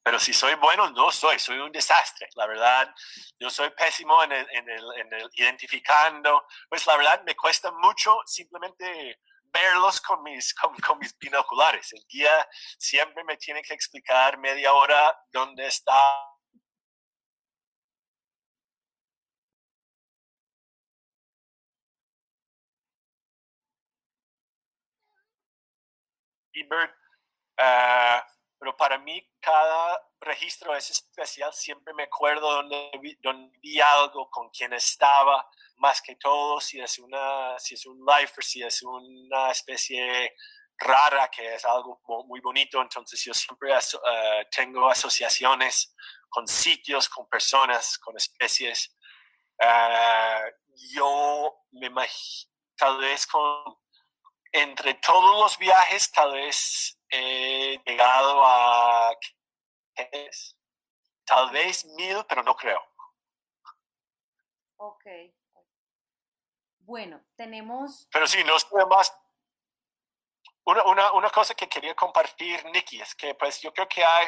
Pero si soy bueno, no soy. Soy un desastre. La verdad, yo soy pésimo en el, en el, en el identificando. Pues la verdad, me cuesta mucho simplemente verlos con mis, con, con mis binoculares. El guía siempre me tiene que explicar media hora dónde está. Bird, uh, pero para mí cada registro es especial, siempre me acuerdo dónde vi, dónde vi algo, con quién estaba, más que todo si es, una, si es un lifer, si es una especie rara que es algo muy bonito, entonces yo siempre aso- uh, tengo asociaciones con sitios, con personas, con especies. Uh, yo me imagino, tal vez con entre todos los viajes, tal vez he eh, llegado a, ¿qué es? Tal vez mil, pero no creo. Ok. Bueno, tenemos... Pero sí, no estoy más... Una, una, una cosa que quería compartir, Nicky, es que pues yo creo que hay,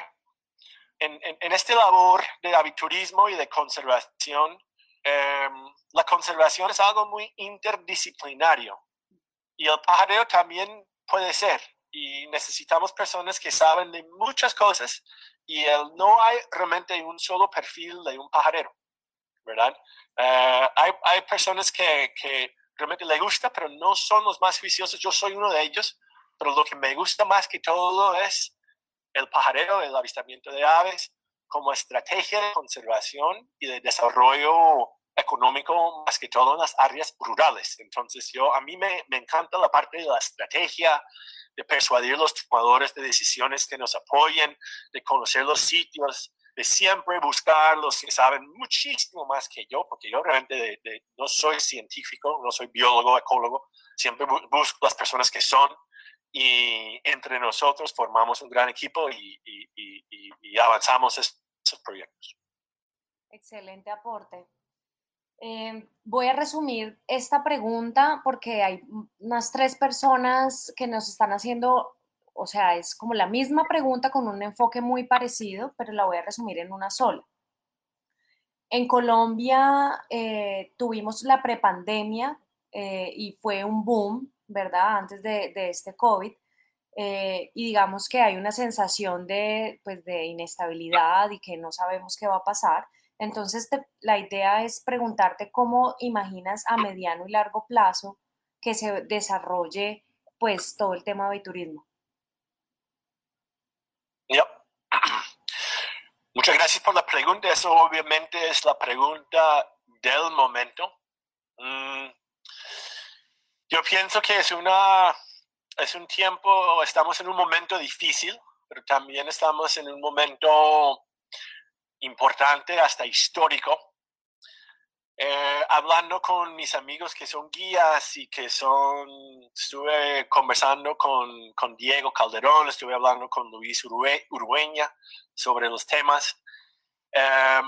en, en, en esta labor de aviturismo y de conservación, eh, la conservación es algo muy interdisciplinario. Y el pajareo también puede ser. Y necesitamos personas que saben de muchas cosas. Y el, no hay realmente un solo perfil de un pajarero, ¿verdad? Uh, hay, hay personas que, que realmente les gusta, pero no son los más juiciosos. Yo soy uno de ellos. Pero lo que me gusta más que todo es el pajareo, el avistamiento de aves, como estrategia de conservación y de desarrollo económico, más que todo en las áreas rurales. Entonces, yo, a mí me, me encanta la parte de la estrategia, de persuadir a los tomadores de decisiones que nos apoyen, de conocer los sitios, de siempre buscar los que saben muchísimo más que yo, porque yo realmente de, de, no soy científico, no soy biólogo, ecólogo, siempre bu- busco las personas que son, y entre nosotros formamos un gran equipo y, y, y, y avanzamos esos, esos proyectos. Excelente aporte. Eh, voy a resumir esta pregunta porque hay unas tres personas que nos están haciendo, o sea, es como la misma pregunta con un enfoque muy parecido, pero la voy a resumir en una sola. En Colombia eh, tuvimos la prepandemia eh, y fue un boom, ¿verdad? Antes de, de este COVID eh, y digamos que hay una sensación de, pues, de inestabilidad y que no sabemos qué va a pasar. Entonces, te, la idea es preguntarte cómo imaginas a mediano y largo plazo que se desarrolle, pues, todo el tema de aviturismo. Yeah. Muchas gracias por la pregunta. Eso obviamente es la pregunta del momento. Mm. Yo pienso que es, una, es un tiempo, estamos en un momento difícil, pero también estamos en un momento importante, hasta histórico. Eh, hablando con mis amigos que son guías y que son, estuve conversando con, con Diego Calderón, estuve hablando con Luis Urue, Urueña sobre los temas. Eh,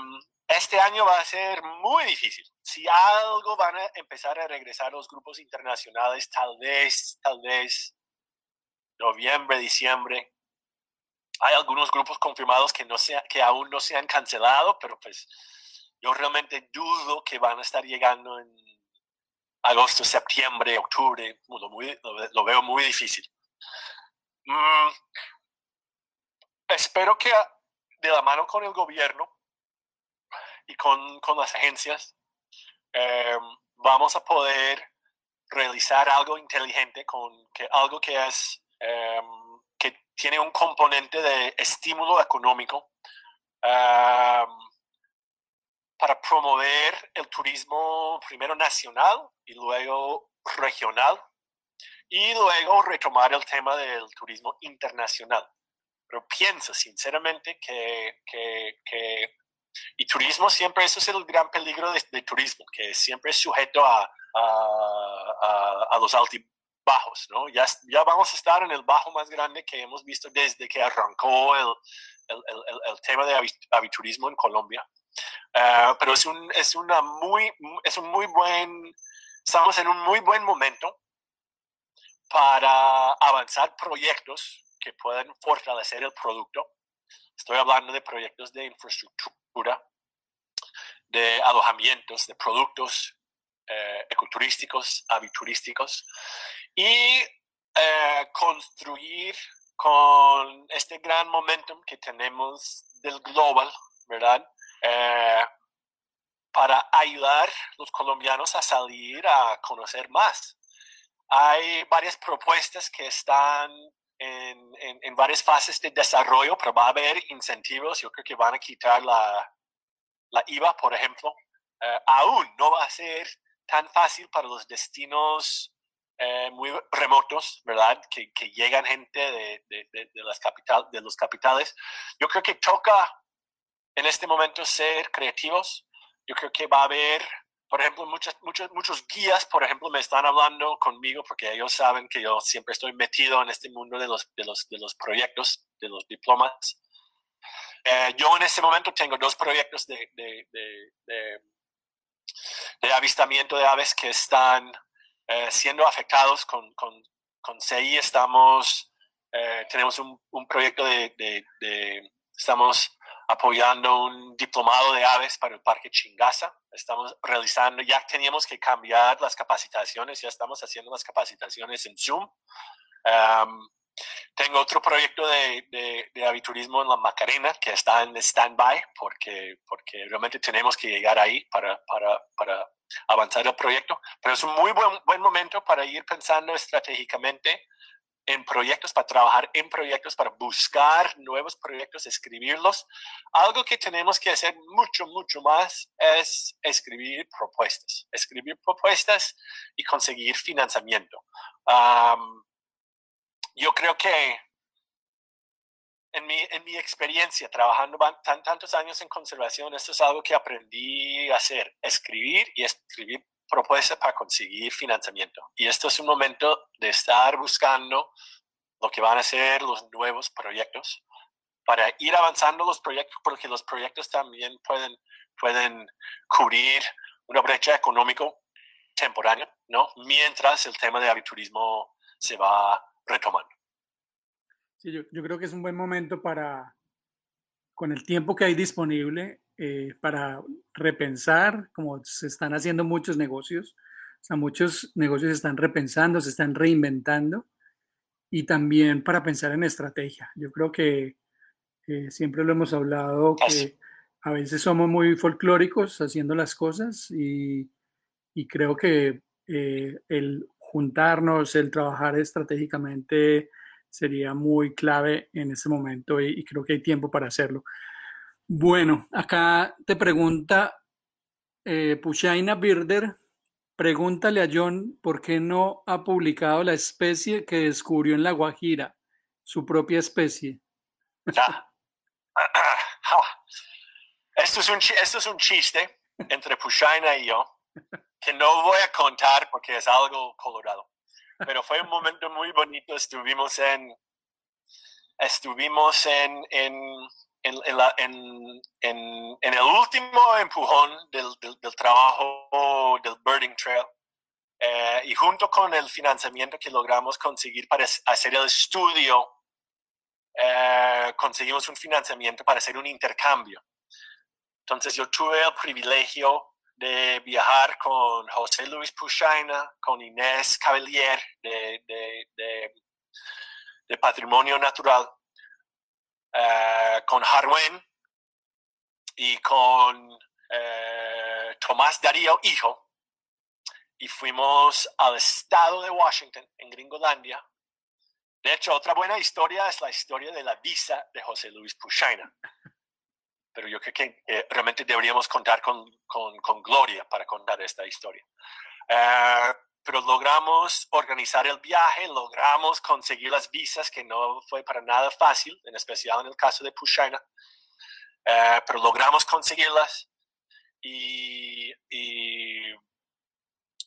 este año va a ser muy difícil. Si algo van a empezar a regresar los grupos internacionales, tal vez, tal vez, noviembre, diciembre. Hay algunos grupos confirmados que, no sea, que aún no se han cancelado, pero pues yo realmente dudo que van a estar llegando en agosto, septiembre, octubre. Lo, muy, lo veo muy difícil. Mm, espero que de la mano con el gobierno y con, con las agencias eh, vamos a poder realizar algo inteligente, con que, algo que es... Eh, tiene un componente de estímulo económico um, para promover el turismo primero nacional y luego regional y luego retomar el tema del turismo internacional. Pero pienso sinceramente que, que, que y turismo siempre, eso es el gran peligro de, de turismo, que siempre es sujeto a, a, a, a los altibajos. Bajos, ¿no? Ya, ya vamos a estar en el bajo más grande que hemos visto desde que arrancó el, el, el, el tema de aviturismo en Colombia. Uh, pero es un, es una muy, es un muy buen, estamos en un muy buen momento para avanzar proyectos que puedan fortalecer el producto. Estoy hablando de proyectos de infraestructura, de alojamientos, de productos Eh, ecoturísticos, aviturísticos, y eh, construir con este gran momentum que tenemos del global, ¿verdad? Eh, para ayudar a los colombianos a salir a conocer más. Hay varias propuestas que están en, en, en varias fases de desarrollo, pero va a haber incentivos. Yo creo que van a quitar la, la I V A, por ejemplo. Eh, aún no va a ser tan fácil para los destinos eh, muy remotos, ¿verdad? Que, que llegan gente de, de, de, de, las capital, de los capitales. Yo creo que toca en este momento ser creativos. Yo creo que va a haber, por ejemplo, muchas, muchos, muchos guías, por ejemplo, me están hablando conmigo porque ellos saben que yo siempre estoy metido en este mundo de los, de los, de los proyectos, de los diplomas. Eh, yo en este momento tengo dos proyectos de... de, de, de de avistamiento de aves que están eh, siendo afectados con, con, con C I. Estamos, eh, tenemos un, un proyecto de, de, de, estamos apoyando un diplomado de aves para el parque Chingaza. Estamos realizando, ya teníamos que cambiar las capacitaciones, ya estamos haciendo las capacitaciones en Zoom. Um, tengo otro proyecto de, de, de aviturismo en la Macarena que está en stand-by porque, porque realmente tenemos que llegar ahí para, para, para avanzar el proyecto. Pero es un muy buen, buen momento para ir pensando estratégicamente en proyectos, para trabajar en proyectos, para buscar nuevos proyectos, escribirlos. Algo que tenemos que hacer mucho, mucho más es escribir propuestas, escribir propuestas y conseguir financiamiento. Um, yo creo que en mi, en mi experiencia trabajando tan, tantos años en conservación, esto es algo que aprendí a hacer, escribir y escribir propuestas para conseguir financiamiento. Y esto es un momento de estar buscando lo que van a ser los nuevos proyectos para ir avanzando los proyectos, porque los proyectos también pueden, pueden cubrir una brecha económica temporánea, ¿no? Mientras el tema de aviturismo se va retomando. Sí, yo, yo creo que es un buen momento para, con el tiempo que hay disponible, Eh, para repensar, como se están haciendo muchos negocios, o sea, muchos negocios se están repensando, se están reinventando, y también para pensar en estrategia. Yo creo que eh, siempre lo hemos hablado, que a veces somos muy folclóricos haciendo las cosas, y, y creo que eh, el juntarnos, el trabajar estratégicamente sería muy clave en este momento, y, y creo que hay tiempo para hacerlo. Bueno, acá te pregunta eh, Pushaina Birder, pregúntale a John por qué no ha publicado la especie que descubrió en La Guajira, su propia especie. Ah, ah, ah. Esto es un, esto es un chiste entre Pushaina y yo, que no voy a contar porque es algo colorado, pero fue un momento muy bonito. Estuvimos en, estuvimos en, en En, en, la, en, en, en el último empujón del, del, del trabajo del Birding Trail, eh, y junto con el financiamiento que logramos conseguir para hacer el estudio, eh, conseguimos un financiamiento para hacer un intercambio. Entonces yo tuve el privilegio de viajar con José Luis Pushaina, con Inés Cavelier de, de, de, de Patrimonio Natural, Uh, con Harwen y con uh, Tomás Darío Hijo, y fuimos al estado de Washington, en Gringolandia. De hecho, otra buena historia es la historia de la visa de José Luis Pushaina, pero yo creo que eh, realmente deberíamos contar con, con, con Gloria para contar esta historia. Uh, pero logramos organizar el viaje, logramos conseguir las visas, que no fue para nada fácil, en especial en el caso de Pushaina, eh, pero logramos conseguirlas, y, y,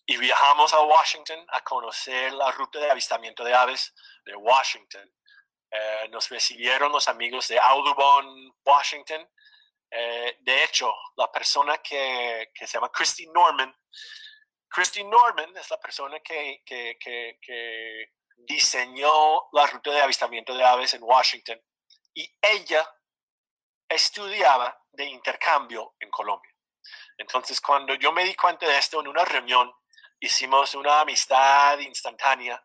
y viajamos a Washington a conocer la ruta de avistamiento de aves de Washington. Eh, nos recibieron los amigos de Audubon, Washington. Eh, de hecho, la persona que, que se llama Christy Norman, Christine Norman es la persona que, que, que, que diseñó la ruta de avistamiento de aves en Washington, y ella estudiaba de intercambio en Colombia. Entonces, cuando yo me di cuenta de esto en una reunión, hicimos una amistad instantánea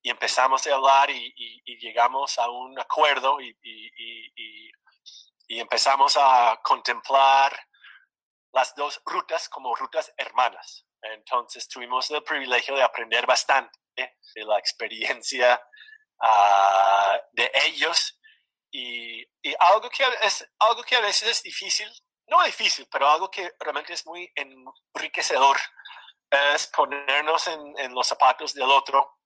y empezamos a hablar, y, y, y llegamos a un acuerdo, y, y, y, y empezamos a contemplar las dos rutas como rutas hermanas. Entonces tuvimos el privilegio de aprender bastante de la experiencia uh, de ellos, y, y algo, que es, algo que a veces es difícil, no difícil, pero algo que realmente es muy enriquecedor, es ponernos en, en los zapatos del otro.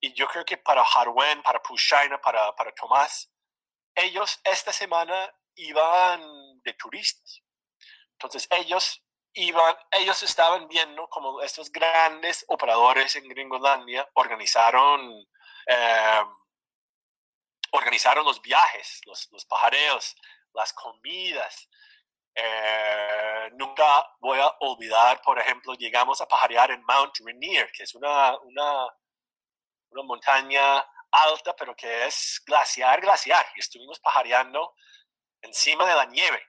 Y yo creo que para Harwen, para Pushaina, para, para Tomás, ellos esta semana iban de turistas. Entonces ellos... Iban, ellos estaban viendo como estos grandes operadores en Gringolandia organizaron, eh, organizaron los viajes, los, los pajareos, las comidas. Eh, nunca voy a olvidar, por ejemplo, llegamos a pajarear en Mount Rainier, que es una, una, una montaña alta, pero que es glaciar, glaciar. Y estuvimos pajareando encima de la nieve.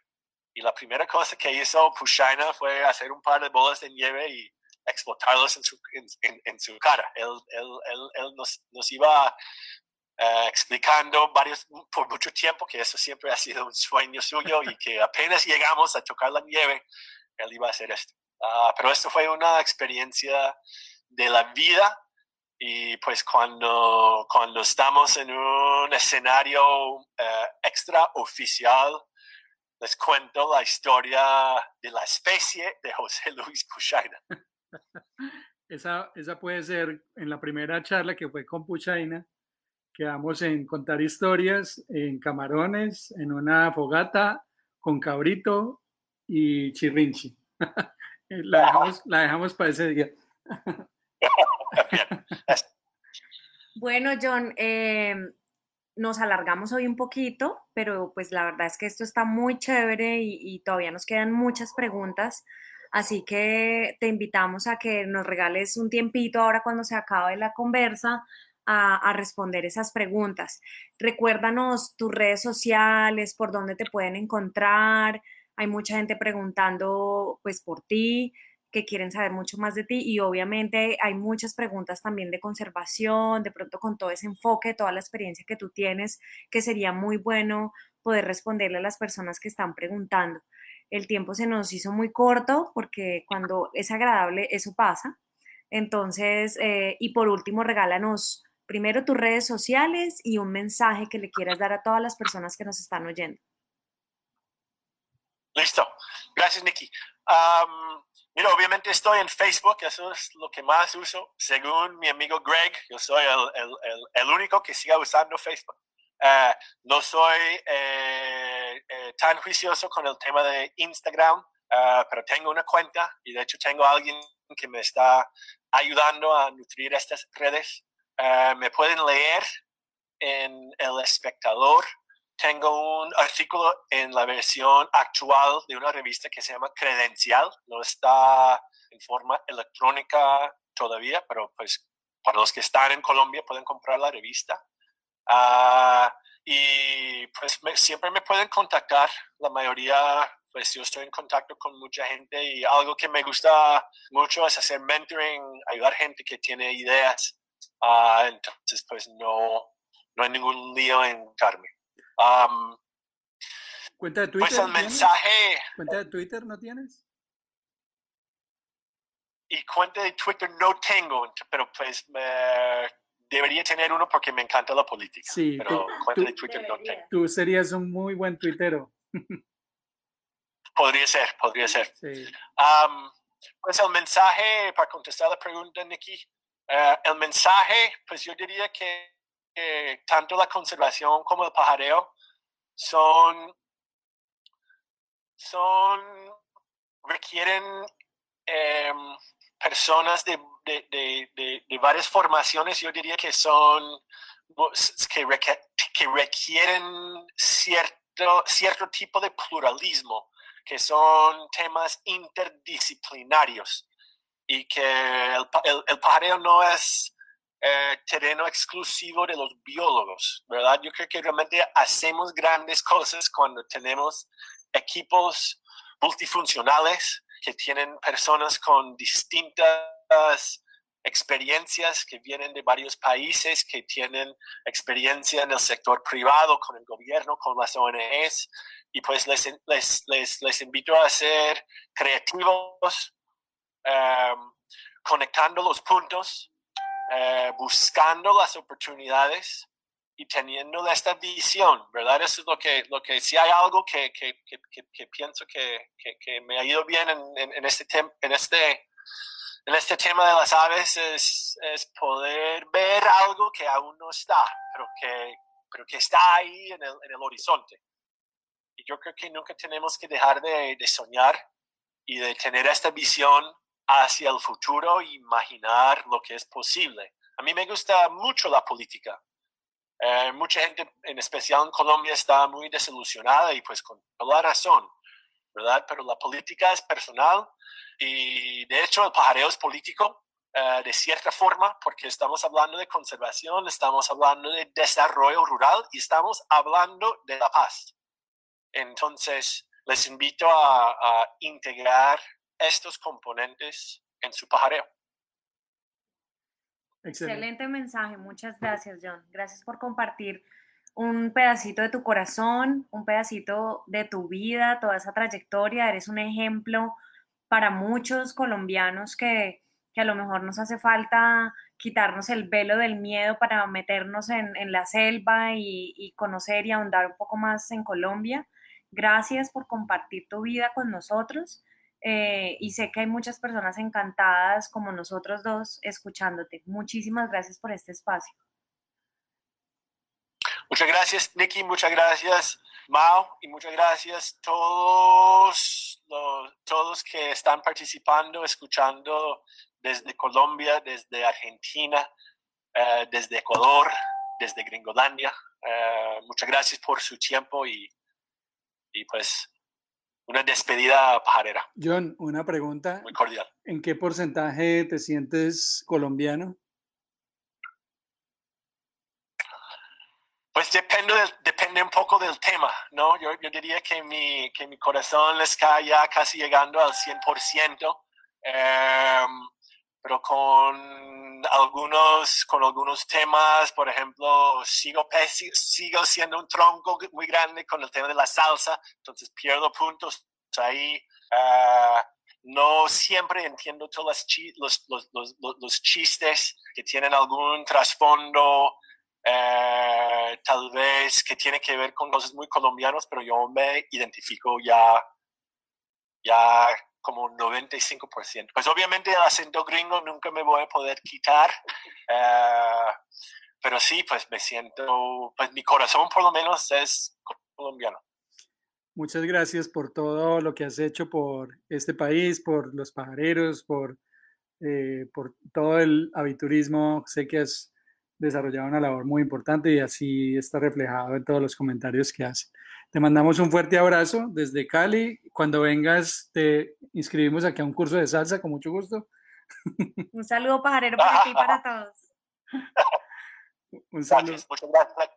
Y la primera cosa que hizo Pushaina fue hacer un par de bolas de nieve y explotarlos en su, en, en, en su cara. Él, él, él, él nos, nos iba uh, explicando varios, por mucho tiempo, que eso siempre ha sido un sueño suyo, y que apenas llegamos a tocar la nieve, él iba a hacer esto. Uh, pero esto fue una experiencia de la vida Y pues cuando, cuando estamos en un escenario eh, extraoficial, les cuento la historia de la especie de José Luis Puchaina. Esa, esa puede ser en la primera charla que fue con Puchaina. Quedamos en contar historias, en camarones, en una fogata, con cabrito y chirrinchi. La dejamos, la dejamos para ese día. Bueno, John, eh, nos alargamos hoy un poquito, pero pues la verdad es que esto está muy chévere y, y todavía nos quedan muchas preguntas, así que te invitamos a que nos regales un tiempito ahora cuando se acabe la conversa a, a responder esas preguntas. Recuérdanos tus redes sociales, por dónde te pueden encontrar. Hay mucha gente preguntando pues por ti, que quieren saber mucho más de ti, y obviamente hay muchas preguntas también de conservación, de pronto con todo ese enfoque, toda la experiencia que tú tienes, que sería muy bueno poder responderle a las personas que están preguntando. El tiempo se nos hizo muy corto porque cuando es agradable eso pasa. Entonces, eh, y por último, regálanos primero tus redes sociales y un mensaje que le quieras dar a todas las personas que nos están oyendo. Listo. Gracias, Nicky. Um... Mira, obviamente estoy en Facebook, eso es lo que más uso. Según mi amigo Greg, yo soy el, el, el, el único que siga usando Facebook. Uh, no soy eh, eh, tan juicioso con el tema de Instagram, uh, pero tengo una cuenta y de hecho tengo a alguien que me está ayudando a nutrir estas redes. Uh, me pueden leer en El Espectador. Tengo un artículo en la versión actual de una revista que se llama Credencial. No está en forma electrónica todavía, pero pues para los que están en Colombia pueden comprar la revista. Uh, y pues me, siempre me pueden contactar. La mayoría, pues yo estoy en contacto con mucha gente y algo que me gusta mucho es hacer mentoring, ayudar gente que tiene ideas. Uh, entonces pues no, no hay ningún lío en Carmen. Um, ¿Cuenta de Twitter? Pues el mensaje... ¿Cuenta de Twitter no tienes? Y cuenta de Twitter no tengo, pero pues me, debería tener uno porque me encanta la política. Sí, pero tú, cuenta tú, de Twitter no tengo. Tú serías un muy buen tuitero. Podría ser, podría ser. Sí. Um, pues el mensaje, para contestar la pregunta, Nicky, uh, el mensaje, pues yo diría que Eh, tanto la conservación como el pajareo son, son requieren eh, personas de, de, de, de, de varias formaciones. Yo diría que son que, requ- que requieren cierto, cierto tipo de pluralismo, que son temas interdisciplinarios y que el, el, el pajareo no es Eh, terreno exclusivo de los biólogos, ¿verdad? Yo creo que realmente hacemos grandes cosas cuando tenemos equipos multifuncionales que tienen personas con distintas experiencias que vienen de varios países, que tienen experiencia en el sector privado, con el gobierno, con las O N Ges, y pues les, les, les, les invito a ser creativos, eh, conectando los puntos, Eh, buscando las oportunidades y teniendo esta visión, ¿verdad? Eso es lo que, lo que si hay algo que, que, que, que, que pienso que, que, que me ha ido bien en, en, en, este tem- en, este, en este tema de las aves es, es poder ver algo que aún no está, pero que, pero que está ahí en el, en el horizonte. Y yo creo que nunca tenemos que dejar de, de soñar y de tener esta visión hacia el futuro, imaginar lo que es posible. A mí me gusta mucho la política. Eh, mucha gente, en especial en Colombia, está muy desilusionada y pues con toda razón, ¿verdad? Pero la política es personal y de hecho el pajareo es político eh, de cierta forma porque estamos hablando de conservación, estamos hablando de desarrollo rural y estamos hablando de la paz. Entonces, les invito a, a integrar estos componentes en su pajareo. Excelente. Excelente mensaje, muchas gracias, John. Gracias por compartir un pedacito de tu corazón, un pedacito de tu vida, toda esa trayectoria. Eres un ejemplo para muchos colombianos que, que a lo mejor nos hace falta quitarnos el velo del miedo para meternos en, en la selva y, y conocer y ahondar un poco más en Colombia. Gracias por compartir tu vida con nosotros eh, y sé que hay muchas personas encantadas como nosotros dos escuchándote. Muchísimas gracias por este espacio. Muchas gracias, Nicky, muchas gracias, Mao, y muchas gracias a todos los todos que están participando, escuchando desde Colombia, desde Argentina, eh, desde Ecuador, desde Gringolandia. Eh, muchas gracias por su tiempo y, y pues una despedida pajarera. John, una pregunta. Muy cordial. ¿En qué porcentaje te sientes colombiano? Pues depende, del, depende un poco del tema, ¿no? Yo, yo diría que mi, que mi corazón está ya casi llegando al cien por ciento, eh, pero con algunos, con algunos temas, por ejemplo, sigo, sigo siendo un tronco muy grande con el tema de la salsa, entonces pierdo puntos ahí. Uh, No siempre entiendo todos los, los, los, los, los chistes que tienen algún trasfondo, Eh, tal vez que tiene que ver con cosas muy colombianos, pero yo me identifico ya, ya como noventa y cinco por ciento. Pues obviamente el acento gringo nunca me voy a poder quitar, eh, pero sí, pues me siento, pues mi corazón por lo menos es colombiano. Muchas gracias por todo lo que has hecho por este país, por los pajareros, por, eh, por todo el aviturismo. Sé que has desarrollado una labor muy importante y así está reflejado en todos los comentarios que hace. Te mandamos un fuerte abrazo desde Cali. Cuando vengas te inscribimos aquí a un curso de salsa, con mucho gusto. Un saludo pajarero para ti y para todos. Un saludo. Gracias, muchas gracias a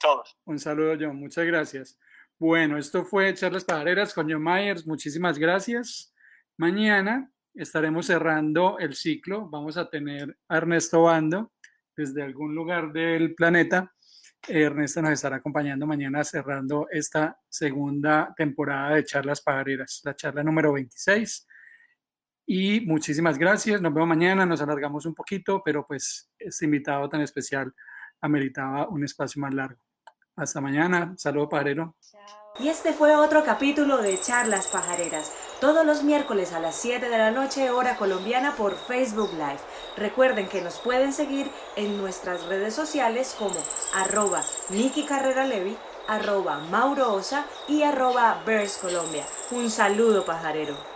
todos. Un saludo, John, muchas gracias. Bueno, esto fue Charlas Pajareras con John Myers. Muchísimas gracias. Mañana estaremos cerrando el ciclo. Vamos a tener a Ernesto Bando desde algún lugar del planeta. Ernesto nos estará acompañando mañana cerrando esta segunda temporada de Charlas Pajareras, la charla número veintiséis. Y muchísimas gracias, nos vemos mañana, nos alargamos un poquito, pero pues este invitado tan especial ameritaba un espacio más largo. Hasta mañana, saludo pajarero. Y este fue otro capítulo de Charlas Pajareras, todos los miércoles a las siete de la noche hora colombiana por Facebook Live. Recuerden que nos pueden seguir en nuestras redes sociales como arroba Nicky Carrera Levi, arroba Mauro Osa y arroba Birds Colombia. Un saludo pajarero.